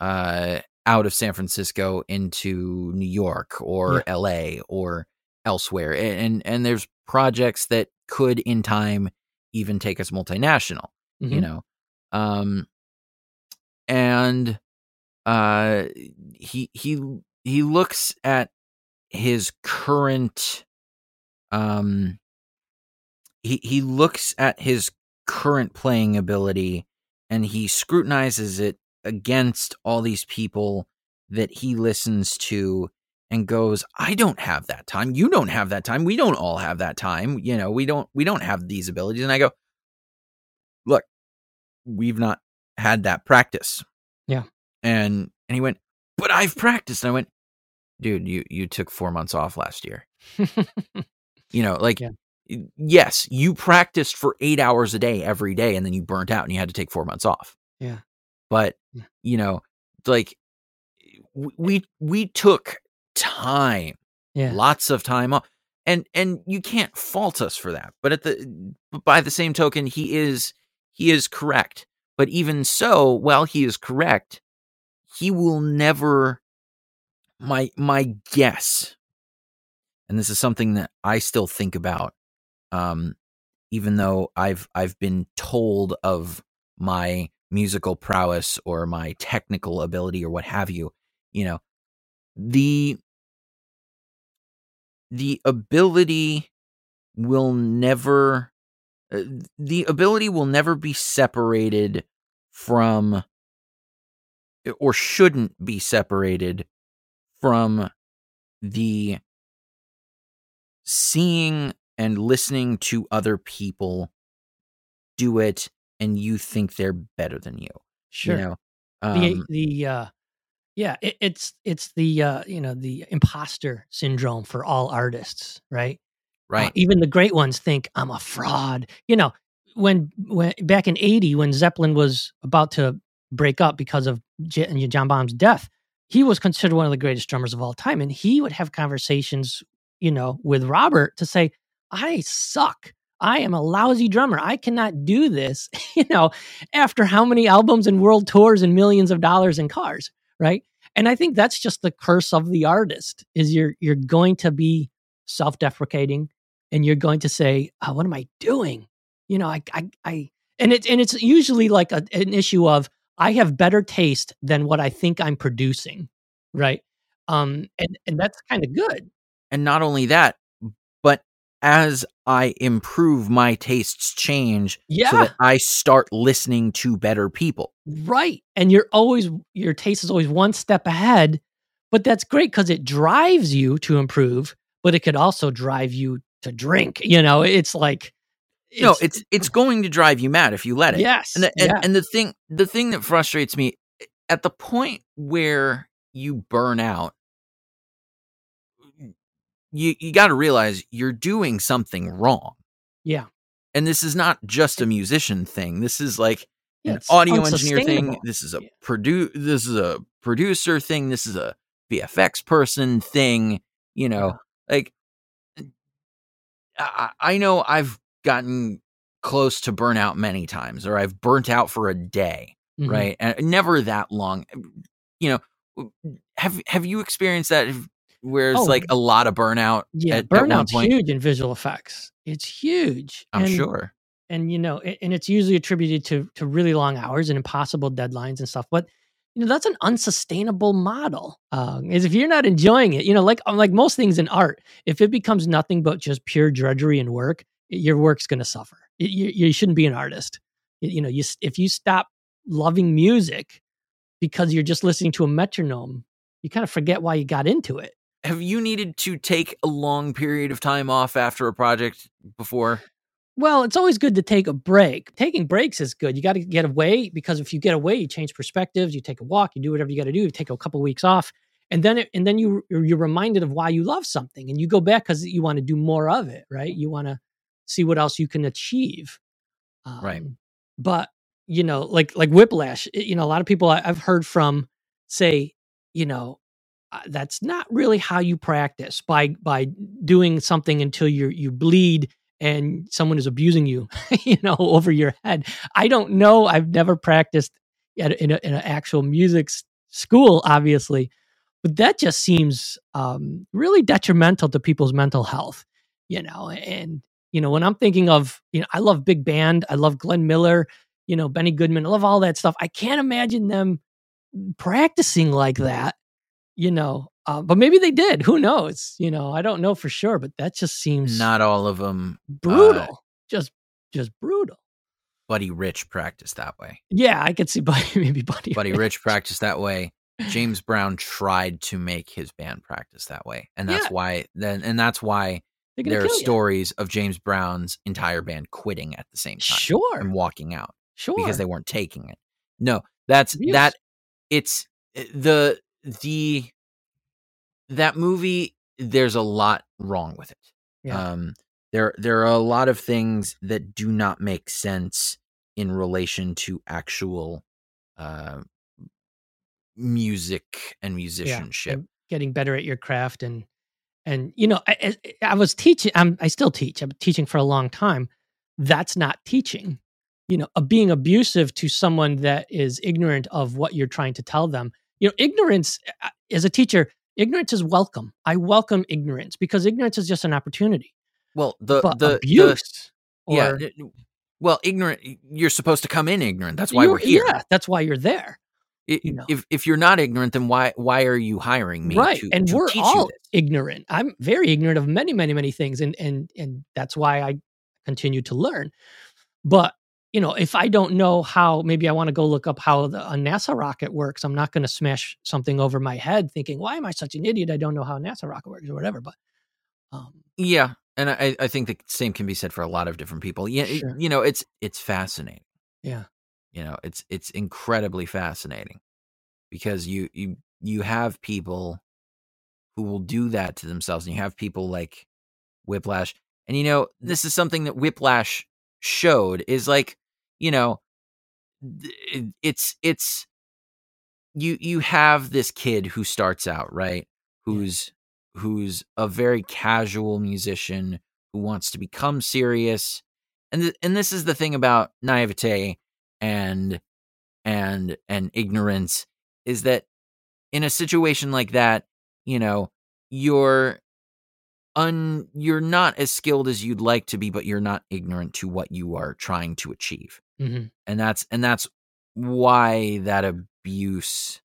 out of San Francisco into New York or LA or elsewhere. And there's projects that could in time even take us multinational, mm-hmm. you know? He looks at his current, He looks at his current playing ability, and he scrutinizes it against all these people that he listens to, and goes, I don't have that time. You don't have that time. We don't all have that time. You know, we don't have these abilities. And I go, look, we've not had that practice. Yeah. And he went, but I've practiced. And I went, dude, you took 4 months off last year. You know, like, yeah. Yes, you practiced for 8 hours a day every day, and then you burnt out and you had to take 4 months off. Yeah. But, you know, like we took time, lots of time off, and you can't fault us for that. But by the same token, he is correct. But even so, while he is correct, he will never, my guess, and this is something that I still think about, even though I've been told of my musical prowess or my technical ability or what have you. You know, the ability will never be separated from, or shouldn't be separated from, the seeing and listening to other people do it, and you think they're better than you. Sure. You know? It's the imposter syndrome for all artists, right? Right. Even the great ones think I'm a fraud. You know, when back in '80, when Zeppelin was about to break up because of John Bonham's death, he was considered one of the greatest drummers of all time, and he would have conversations, you know, with Robert to say, "I suck. I am a lousy drummer. I cannot do this." You know, after how many albums and world tours and millions of dollars in cars, right? And I think that's just the curse of the artist: is you're going to be self-deprecating, and you're going to say, oh, "What am I doing?" You know, I and it's usually like an issue of I have better taste than what I think I'm producing, right? And that's kind of good. And not only that, but as I improve, my tastes change so that I start listening to better people. Right. And your taste is always one step ahead, but that's great because it drives you to improve, but it could also drive you to drink. You know, it's like, it's going to drive you mad if you let it. Yes. And the thing that frustrates me at the point where you burn out, you got to realize you're doing something wrong. Yeah. And this is not just a musician thing. This is like an audio engineer thing. This is a this is a producer thing. This is a VFX person thing. You know, like I know I've gotten close to burnout many times, or I've burnt out for a day, right? And never that long. You know, have you experienced that? Where it's like a lot of burnout. Yeah, burnout's huge in visual effects. It's huge. I'm sure. And, you know, and it's usually attributed to really long hours and impossible deadlines and stuff. But, you know, that's an unsustainable model. Is if you're not enjoying it, you know, like most things in art, if it becomes nothing but just pure drudgery and work, your work's going to suffer. You shouldn't be an artist. You know, if you stop loving music because you're just listening to a metronome, you kind of forget why you got into it. Have you needed to take a long period of time off after a project before? Well, it's always good to take a break. Taking breaks is good. You got to get away, because if you get away, you change perspectives, you take a walk, you do whatever you got to do, you take a couple weeks off, and then you're reminded of why you love something, and you go back because you want to do more of it, right? You want to see what else you can achieve. Right. But, you know, like Whiplash, you know, a lot of people I've heard from say, you know, that's not really how you practice, by doing something until you bleed and someone is abusing you, you know, over your head. I don't know. I've never practiced in an actual music school, obviously, but that just seems really detrimental to people's mental health, you know. And, you know, when I'm thinking of, you know, I love big band, I love Glenn Miller, you know, Benny Goodman, I love all that stuff. I can't imagine them practicing like that. You know, but maybe they did. Who knows? You know, I don't know for sure, but that just seems... Not all of them. Brutal. Just brutal. Buddy Rich practiced that way. Yeah, I could see Buddy Rich practiced that way. James Brown tried to make his band practice that way. And that's why there are stories of James Brown's entire band quitting at the same time. Sure. And walking out. Sure. Because they weren't taking it. No, it's that movie, there's a lot wrong with it. Yeah. There are a lot of things that do not make sense in relation to actual music and musicianship. And getting better at your craft, and you know, I was teaching. I still teach. I've been teaching for a long time. That's not teaching. You know, being abusive to someone that is ignorant of what you're trying to tell them. You know, ignorance, as a teacher, ignorance is welcome. I welcome ignorance because ignorance is just an opportunity. Well, ignorant, you're supposed to come in ignorant. That's why we're here. Yeah, that's why you're there. You know? If you're not ignorant, then why are you hiring me? Right, and we're all ignorant. I'm very ignorant of many, many, many things, and that's why I continue to learn. But, you know, if I don't know how, maybe I want to go look up how a NASA rocket works. I'm not going to smash something over my head thinking, why am I such an idiot? I don't know how a NASA rocket works or whatever. But yeah, and I think the same can be said for a lot of different people. Yeah, sure. You know, it's fascinating. Yeah, you know, it's incredibly fascinating because you have people who will do that to themselves, and you have people like Whiplash. And, you know, this is something that Whiplash showed is like, you know, it's you have this kid who starts out, right, who's a very casual musician who wants to become serious. And this is the thing about naivete and ignorance, is that in a situation like that, you know, you're not as skilled as you'd like to be, but you're not ignorant to what you are trying to achieve. Mm-hmm. And that's why that abuse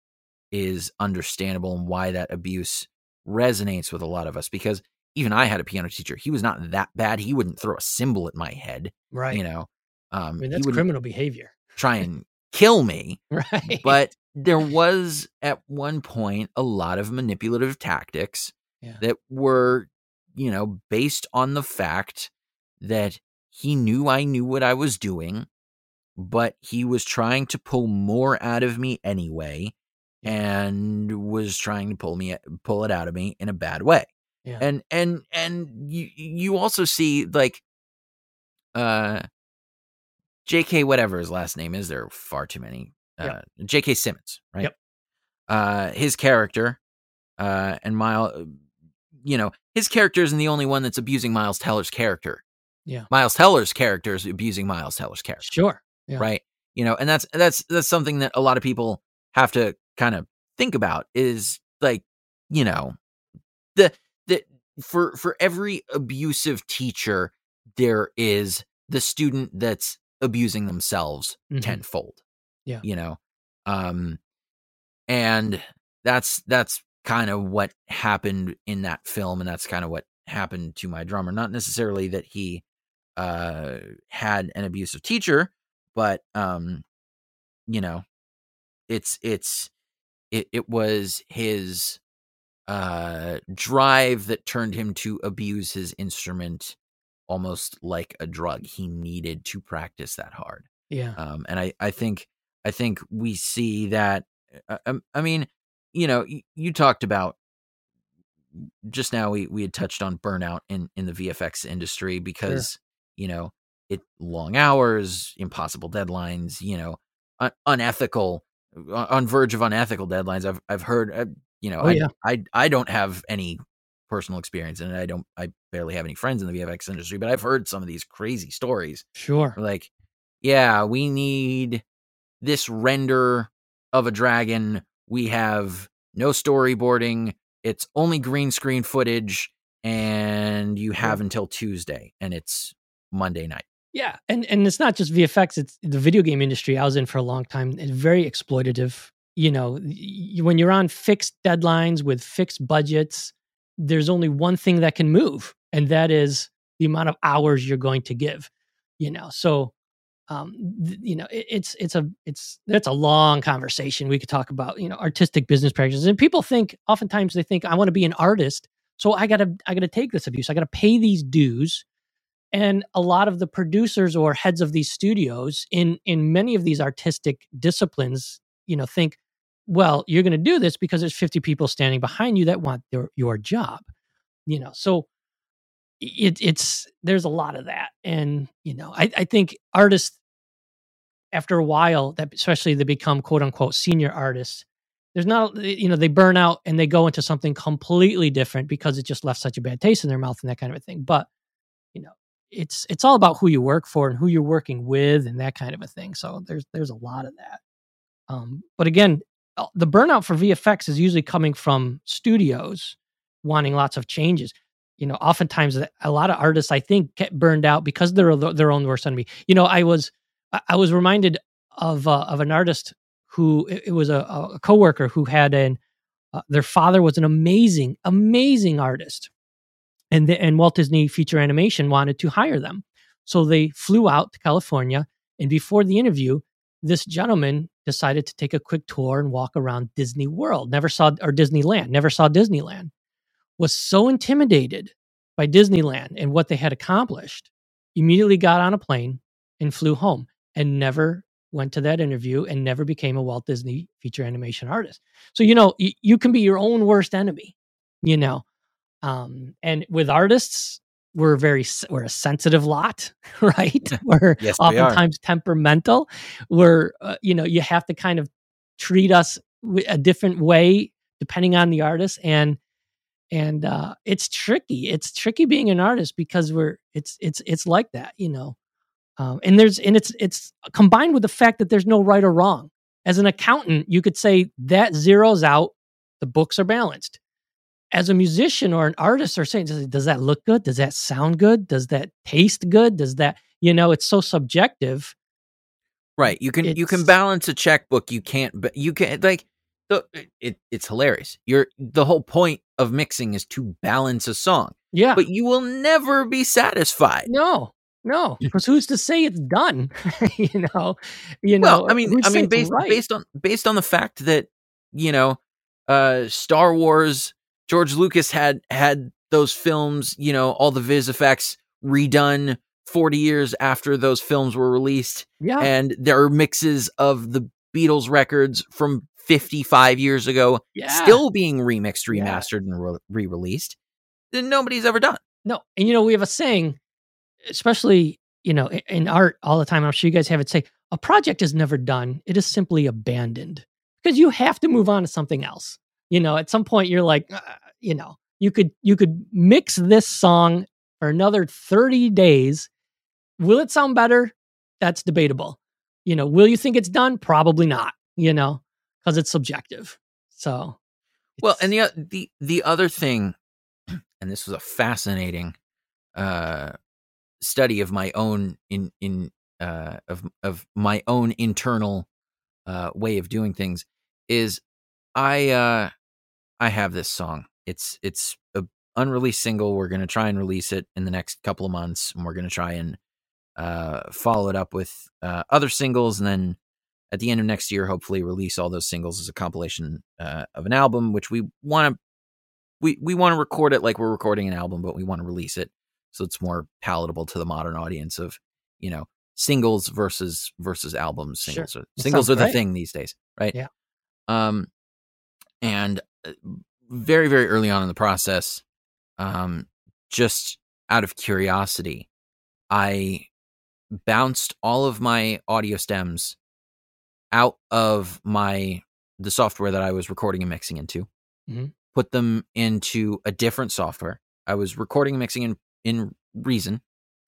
is understandable, and why that abuse resonates with a lot of us, because even I had a piano teacher. He was not that bad. He wouldn't throw a cymbal at my head. Right. You know, I mean, that's criminal behavior. Try and kill me. Right. But there was at one point a lot of manipulative tactics that were, you know, based on the fact that he knew I knew what I was doing, but he was trying to pull more out of me anyway, and was trying to pull it out of me in a bad way. Yeah. And you also see, like, J.K. whatever his last name is. There are far too many. J.K. Simmons, right? Yep. His character, and Miles. You know, his character isn't the only one that's abusing Miles Teller's character. Yeah. Miles Teller's character is abusing Miles Teller's character. Sure. Yeah. Right. You know, and that's something that a lot of people have to kind of think about, is like, you know, for every abusive teacher, there is the student that's abusing themselves tenfold. Yeah. You know, and that's kind of what happened in that film, and that's kind of what happened to my drummer. Not necessarily that he had an abusive teacher, but you know, it was his drive that turned him to abuse his instrument almost like a drug. He needed to practice that hard. Yeah. And I think we see that. I mean, you know, you talked about just now, we had touched on burnout in the VFX industry, because, you know, it long hours, impossible deadlines, you know, unethical, on verge of unethical deadlines. I've heard, you know, I don't have any personal experience in it. I barely have any friends in the VFX industry, but I've heard some of these crazy stories. Sure. Like, yeah, we need this render of a dragon. We have no storyboarding. It's only green screen footage, and you have until Tuesday, and it's Monday night. Yeah. And it's not just VFX. It's the video game industry I was in for a long time. It's very exploitative. You know, when you're on fixed deadlines with fixed budgets, there's only one thing that can move, and that is the amount of hours you're going to give, you know? So, you know, that's a long conversation. We could talk about, you know, artistic business practices, and people oftentimes they think I want to be an artist. So I gotta take this abuse. I gotta pay these dues. And a lot of the producers or heads of these studios in many of these artistic disciplines, you know, think, well, you're going to do this because there's 50 people standing behind you that want your job, you know? So there's a lot of that. And, you know, I think artists, after a while, that especially they become quote unquote senior artists, there's not, you know, they burn out and they go into something completely different because it just left such a bad taste in their mouth and that kind of a thing. But, you know, it's all about who you work for and who you're working with and that kind of a thing. So there's a lot of that. But again, the burnout for VFX is usually coming from studios wanting lots of changes. You know, oftentimes a lot of artists, I think, get burned out because they're their own worst enemy. You know, I was reminded of an artist who, it was a coworker who had their father was an amazing, amazing artist, and Walt Disney Feature Animation wanted to hire them, so they flew out to California, and before the interview, this gentleman decided to take a quick tour and walk around Disney World, never saw Disneyland, was so intimidated by Disneyland and what they had accomplished, immediately got on a plane and flew home, and never went to that interview, and never became a Walt Disney Feature Animation artist. So, you know, you can be your own worst enemy, you know, and with artists, we're a sensitive lot, right? We're yes, oftentimes temperamental. We're, you have to kind of treat us a different way depending on the artist. And it's tricky. It's tricky being an artist because it's like that, and it's combined with the fact that there's no right or wrong. As an accountant, you could say that zeroes out, the books are balanced. As a musician or an artist, are saying, does that look good? Does that sound good? Does that taste good? Does that, it's so subjective. Right. You can balance a checkbook. It's hilarious. The whole point of mixing is to balance a song. Yeah. But you will never be satisfied. No. Because who's to say it's done? Well, I mean, based on the fact that, Star Wars, George Lucas had those films, all the vis effects redone 40 years after those films were released. Yeah. And there are mixes of the Beatles records from 55 years ago, still being remixed, remastered, and re-released, that nobody's ever done. No. And, we have a saying, especially, in art all the time, I'm sure you guys have it, say, a project is never done. It is simply abandoned because you have to move on to something else. At some point you're like, you could mix this song for another 30 days. Will it sound better? That's debatable. Will you think it's done? Probably not, because it's subjective. So, and the other thing, and this was a fascinating study of my own of my own internal way of doing things, is I have this song. It's an unreleased single. We're gonna try and release it in the next couple of months, and we're gonna try and follow it up with other singles, and then at the end of next year, hopefully release all those singles as a compilation of an album, which we want to record it like we're recording an album, but we want to release it so it's more palatable to the modern audience of, singles versus albums. Singles, sure. Singles are the thing these days, right? Yeah. And very, very early on in the process, just out of curiosity, I bounced all of my audio stems out of the software that I was recording and mixing into, put them into a different software. I was recording and mixing in Reason.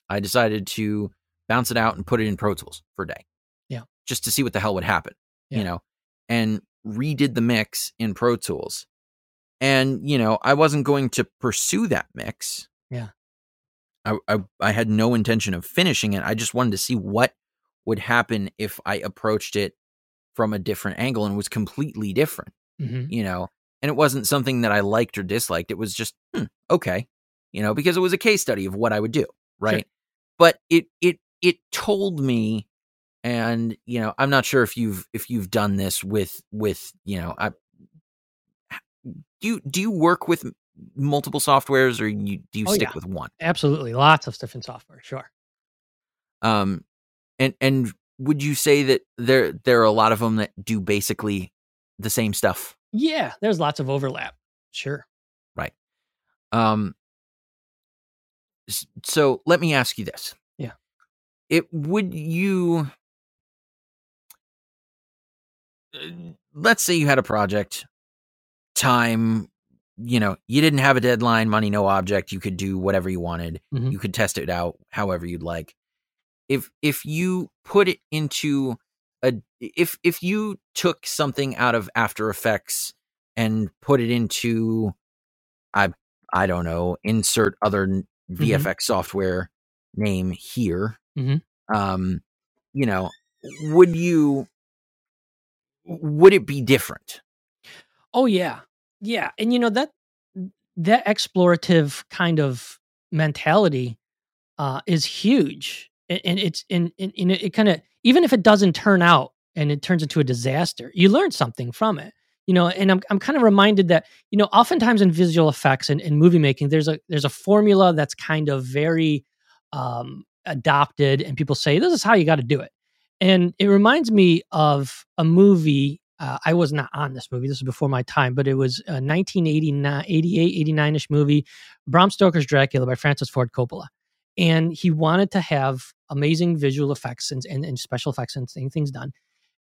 I decided to bounce it out and put it in Pro Tools for a day. Yeah. Just to see what the hell would happen, and redid the mix in Pro Tools. And, I wasn't going to pursue that mix. Yeah. I had no intention of finishing it. I just wanted to see what would happen if I approached it from a different angle and was completely different, and it wasn't something that I liked or disliked. It was just, okay, because it was a case study of what I would do. Right. Sure. But it told me, and, I'm not sure if you've done this with, do you work with multiple softwares, or do you stick with one? Absolutely. Lots of different software. Sure. And would you say that there are a lot of them that do basically the same stuff? Yeah, there's lots of overlap. Sure. Right. So let me ask you this. Yeah. Let's say you had a project, time, you didn't have a deadline, money, no object. You could do whatever you wanted. Mm-hmm. You could test it out however you'd like. If you put it into if you took something out of After Effects and put it into, I don't know, insert other VFX software name here, would it be different? Oh yeah. Yeah. And that explorative kind of mentality is huge. And it's and it kind of, even if it doesn't turn out and it turns into a disaster, you learn something from it, And I'm kind of reminded that oftentimes in visual effects and in movie making, there's a formula that's kind of very adopted, and people say this is how you got to do it. And it reminds me of a movie I was not on this movie. This is before my time, but it was a 1989, 88, 89-ish movie, Bram Stoker's Dracula by Francis Ford Coppola. And he wanted to have amazing visual effects and special effects and things done.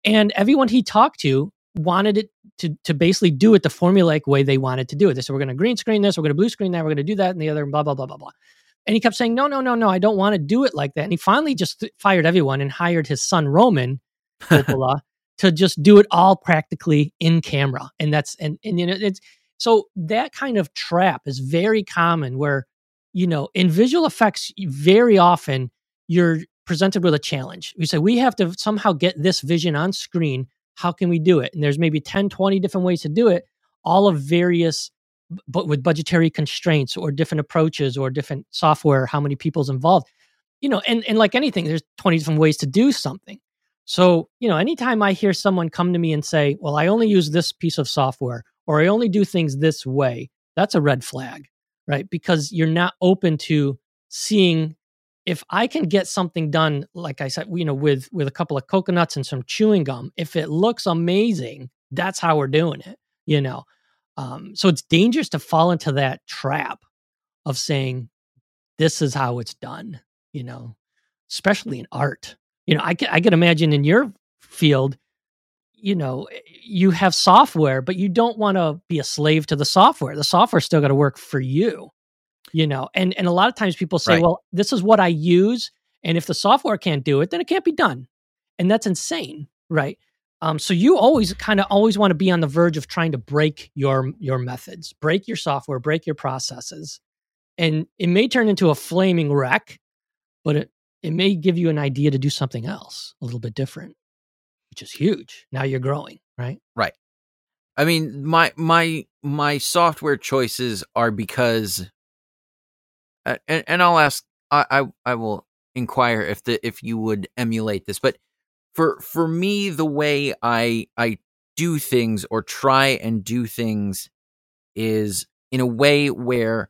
And everyone he talked to wanted it to basically do it the formulaic way they wanted to do it. They said, we're going to green screen this, we're going to blue screen that, we're going to do that, and the other, blah, blah, blah, blah, blah. And he kept saying, no, I don't want to do it like that. And he finally just fired everyone and hired his son, Roman Coppola, to just do it all practically in camera. And that's, and you know, it's, so that kind of trap is very common where, you know, in visual effects, very often you're presented with a challenge. We say, we have to somehow get this vision on screen. How can we do it? And there's maybe 10, 20 different ways to do it, all of various, but with budgetary constraints or different approaches or different software, how many people's involved, you know, and like anything, there's 20 different ways to do something. So, you know, anytime I hear someone come to me and say, well, I only use this piece of software, or I only do things this way, that's a red flag, right? Because you're not open to seeing if I can get something done, like I said, you know, with a couple of coconuts and some chewing gum, if it looks amazing, that's how we're doing it, you know? So it's dangerous to fall into that trap of saying, this is how it's done, you know, especially in art. You know, I can imagine in your field, you know, you have software, but you don't want to be a slave to the software. The software's still got to work for you, you know. And a lot of times people say, right, well, this is what I use, and if the software can't do it, then it can't be done. And that's insane, right? So you always want to be on the verge of trying to break your methods, break your software, break your processes. And it may turn into a flaming wreck, but it may give you an idea to do something else a little bit different, which is huge. Now you're growing, right? Right. I mean, my software choices are because, and I'll ask, I will inquire if you would emulate this, but for me, the way I do things or try and do things is in a way where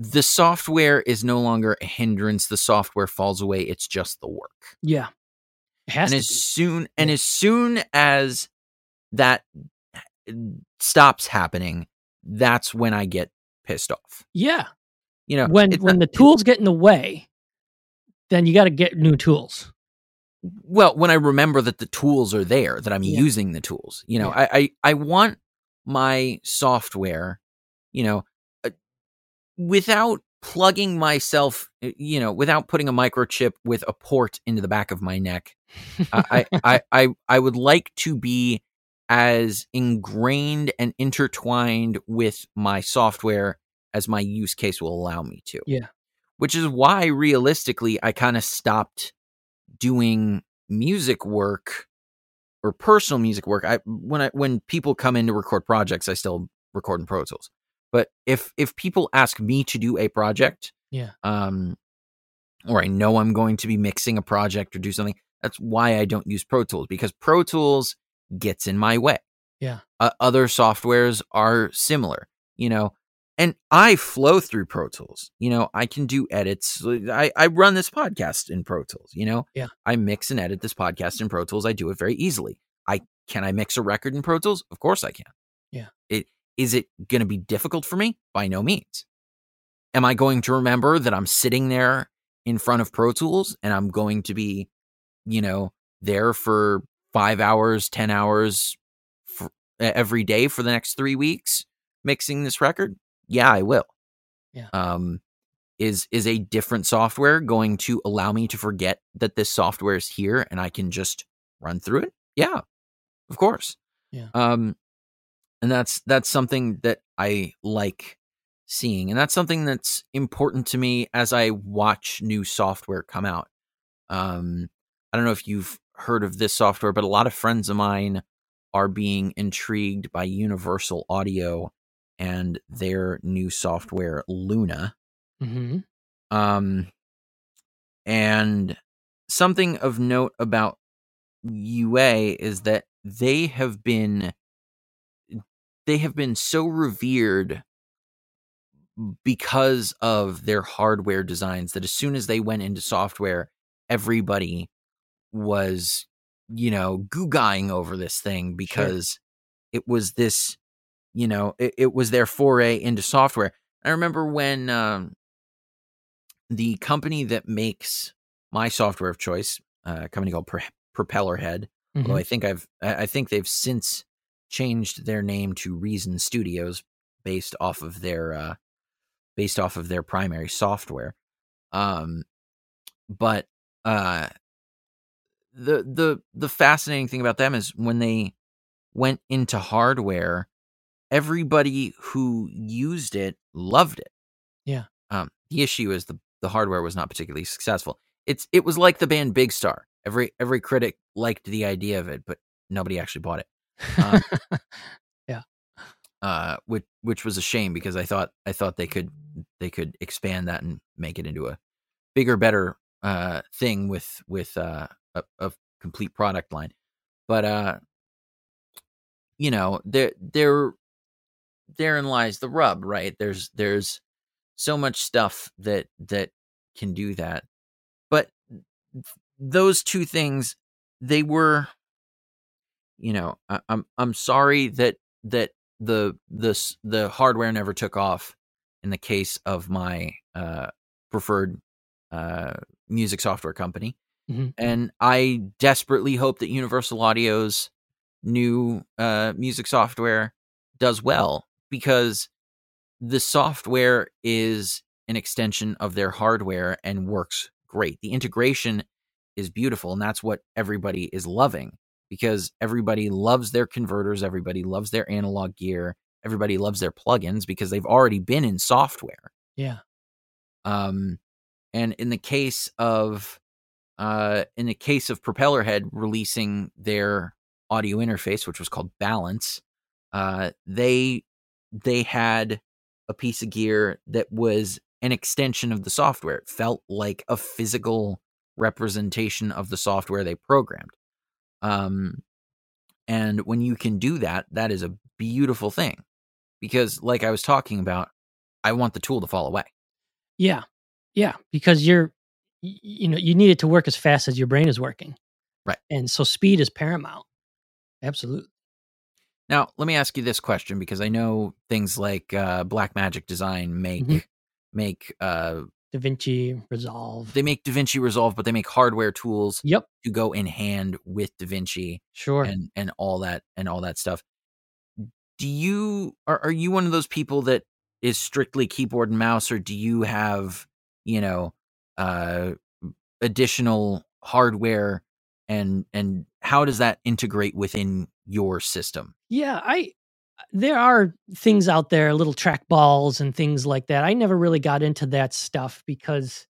the software is no longer a hindrance. The software falls away. It's just the work. Yeah. It has as soon as that stops happening, that's when I get pissed off. Yeah. You know, when the tools get in the way, then you got to get new tools. Well, when I remember that the tools are there, that I'm using the tools, you know, I want my software, you know, without plugging myself, you know, without putting a microchip with a port into the back of my neck, I would like to be as ingrained and intertwined with my software as my use case will allow me to. Yeah. Which is why realistically, I kind of stopped doing music work or personal music work. When people come in to record projects, I still record in Pro Tools. But if people ask me to do a project, or I know I'm going to be mixing a project or do something, that's why I don't use Pro Tools, because Pro Tools gets in my way. Yeah. Other softwares are similar, you know, and I flow through Pro Tools. You know, I can do edits. I run this podcast in Pro Tools, you know. Yeah. I mix and edit this podcast in Pro Tools. I do it very easily. Can I mix a record in Pro Tools? Of course I can. Yeah. Is it going to be difficult for me? By no means. Am I going to remember that I'm sitting there in front of Pro Tools and I'm going to be, you know, there for 5 hours, 10 hours every day for the next 3 weeks mixing this record? Yeah, I will. Yeah. Is a different software going to allow me to forget that this software is here and I can just run through it? Yeah, of course. Yeah. And that's something that I like seeing. And that's something that's important to me as I watch new software come out. I don't know if you've heard of this software, but a lot of friends of mine are being intrigued by Universal Audio and their new software, Luna. Mm-hmm. And something of note about UA is that they have been so revered because of their hardware designs that as soon as they went into software, everybody was you know, goo-guying over this thing because it was this, you know, it was their foray into software. I remember when the company that makes my software of choice, a company called Propellerhead, mm-hmm. although I think they've since changed their name to Reason Studios based off of their primary software. But the fascinating thing about them is when they went into hardware, everybody who used it loved it. Yeah. The issue is the hardware was not particularly successful. It was like the band Big Star. Every critic liked the idea of it, but nobody actually bought it. Yeah. Which was a shame because I thought they could expand that and make it into a bigger, better thing with a complete product line. But you know, therein lies the rub, right? There's so much stuff that can do that. But those two things, they were, you know, I'm sorry that the hardware never took off in the case of my preferred music software company. Mm-hmm. And I desperately hope that Universal Audio's new music software does well, because the software is an extension of their hardware and works great. The integration is beautiful, and that's what everybody is loving, because everybody loves their converters, everybody loves their analog gear, everybody loves their plugins because they've already been in software. Yeah. And in the case of Propellerhead releasing their audio interface, which was called Balance, they had a piece of gear that was an extension of the software. It felt like a physical representation of the software they programmed. And when you can do that, that is a beautiful thing, because like I was talking about, I want the tool to fall away. Yeah. Yeah. Because you need it to work as fast as your brain is working. Right. And so speed is paramount. Absolutely. Now, let me ask you this question, because I know things like Blackmagic Design make DaVinci Resolve. They make DaVinci Resolve, but they make hardware tools to go in hand with DaVinci. Sure. And all that stuff. Do you are you one of those people that is strictly keyboard and mouse, or do you have, you know, additional hardware, and how does that integrate within your system? Yeah, there are things out there, little trackballs and things like that. I never really got into that stuff because,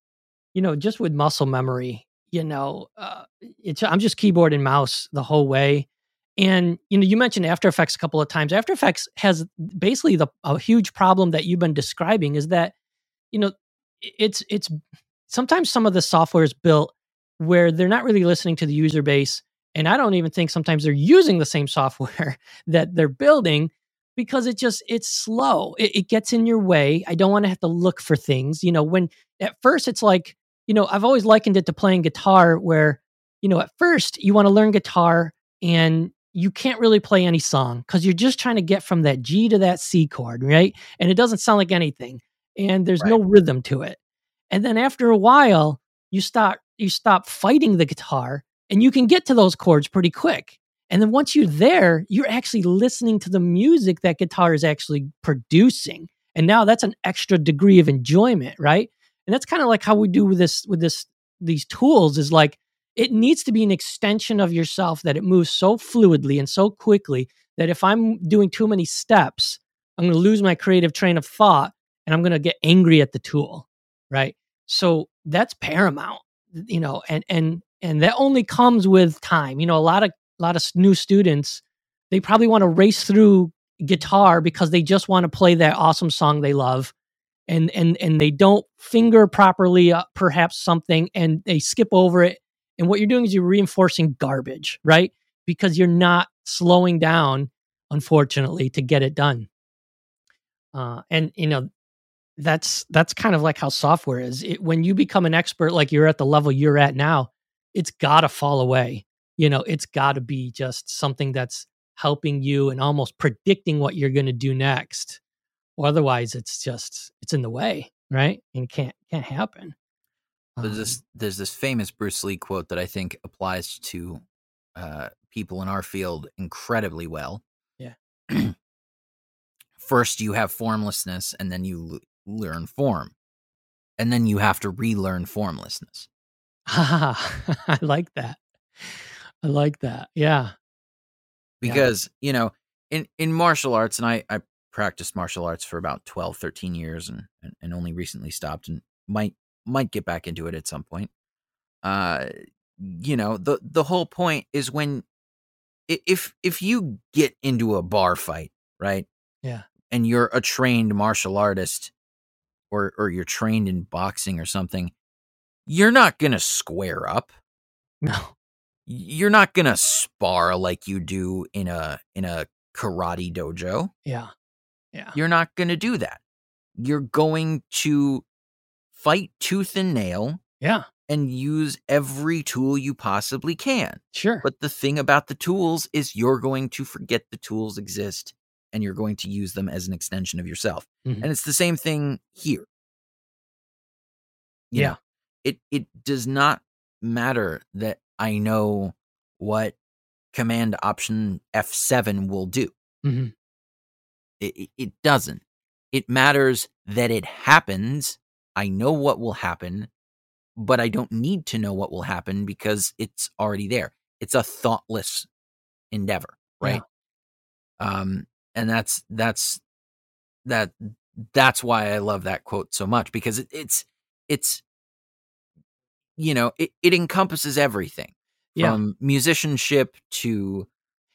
you know, just with muscle memory, you know, I'm just keyboard and mouse the whole way. And, you know, you mentioned After Effects a couple of times. After Effects has basically a huge problem that you've been describing, is that, you know, it's sometimes some of the software is built where they're not really listening to the user base. And I don't even think sometimes they're using the same software that they're building, because it's slow. It gets in your way. I don't want to have to look for things. You know, when at first it's like, you know, I've always likened it to playing guitar, where, you know, at first you want to learn guitar and you can't really play any song because you're just trying to get from that G to that C chord, right? And it doesn't sound like anything, and there's no rhythm to it. And then after a while, you stop fighting the guitar, and you can get to those chords pretty quick. And then once you're there, you're actually listening to the music that guitar is actually producing. And now that's an extra degree of enjoyment, right? And that's kind of like how we do with these tools, is like, it needs to be an extension of yourself, that it moves so fluidly and so quickly that if I'm doing too many steps, I'm going to lose my creative train of thought and I'm going to get angry at the tool, right? So that's paramount, you know, and that only comes with time. You know, a lot of new students, they probably want to race through guitar because they just want to play that awesome song they love, and they don't finger properly, perhaps something, and they skip over it. And what you're doing is you're reinforcing garbage, right? Because you're not slowing down, unfortunately, to get it done. And you know, that's kind of like how software is. When you become an expert, like you're at the level you're at now, it's got to fall away. you know, it's got to be just something that's helping you and almost predicting what you're going to do next. Or otherwise, it's in the way, right? And can't happen. There's this famous Bruce Lee quote that I think applies to people in our field incredibly well. Yeah. First, you have formlessness, and then you learn form, and then you have to relearn formlessness. I like that. I like that. Yeah. Because, you know, in martial arts, and I practiced martial arts for about 12, 13 years and only recently stopped and might get back into it at some point. You know, the whole point is when, if you get into a bar fight, right? Yeah. And you're a trained martial artist or you're trained in boxing or something, you're not going to square up. No. You're not going to spar like you do in a karate dojo. Yeah. Yeah. You're not going to do that. You're going to fight tooth and nail. Yeah. And use every tool you possibly can. Sure. But the thing about the tools is you're going to forget the tools exist and you're going to use them as an extension of yourself. Mm-hmm. And it's the same thing here. You know, it does not matter that I know what command option F7 will do. Mm-hmm. It doesn't. It matters that it happens. I know what will happen, but I don't need to know what will happen because it's already there. It's a thoughtless endeavor, right? Yeah. And that's why I love that quote so much, because it's you know, it encompasses everything from musicianship to,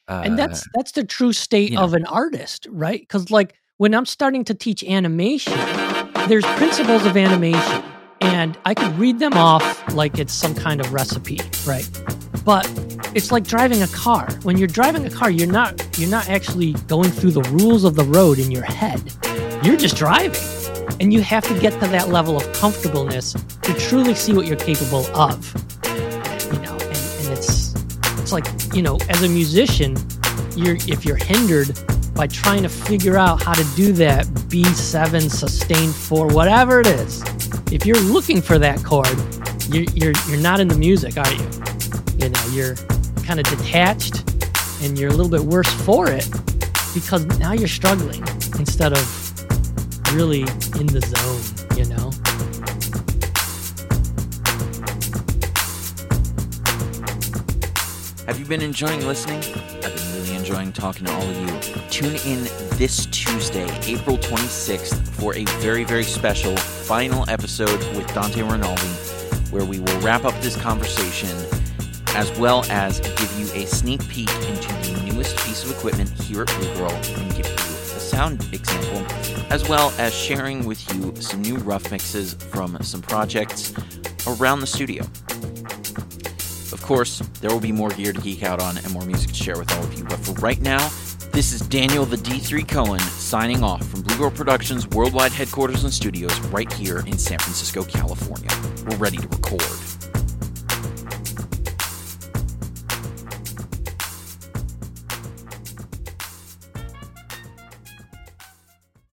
and that's the true state of an artist, right? Because like when I'm starting to teach animation, there's principles of animation and I could read them off like it's some kind of recipe, right? But it's like driving a car. When you're driving a car, you're not actually going through the rules of the road in your head. You're just driving. And you have to get to that level of comfortableness to truly see what you're capable of. You know, and it's like, you know, as a musician, if you're hindered by trying to figure out how to do that B7 sustained 4, whatever it is, if you're looking for that chord, you're not in the music, are you? You know, you're kind of detached and you're a little bit worse for it because now you're struggling instead of really in the zone, you know? Have you been enjoying listening? I've been really enjoying talking to all of you. Tune in this Tuesday, April 26th, for a very, very special final episode with Dante Rinaldi, where we will wrap up this conversation as well as give you a sneak peek into the newest piece of equipment here at Blue Girl and give you sound example, as well as sharing with you some new rough mixes from some projects around the studio. Of course, there will be more gear to geek out on and more music to share with all of you, but for right now, this is Daniel the D3 Cohen signing off from Blue Girl Productions worldwide headquarters and studios right here in San Francisco, California. We're ready to record.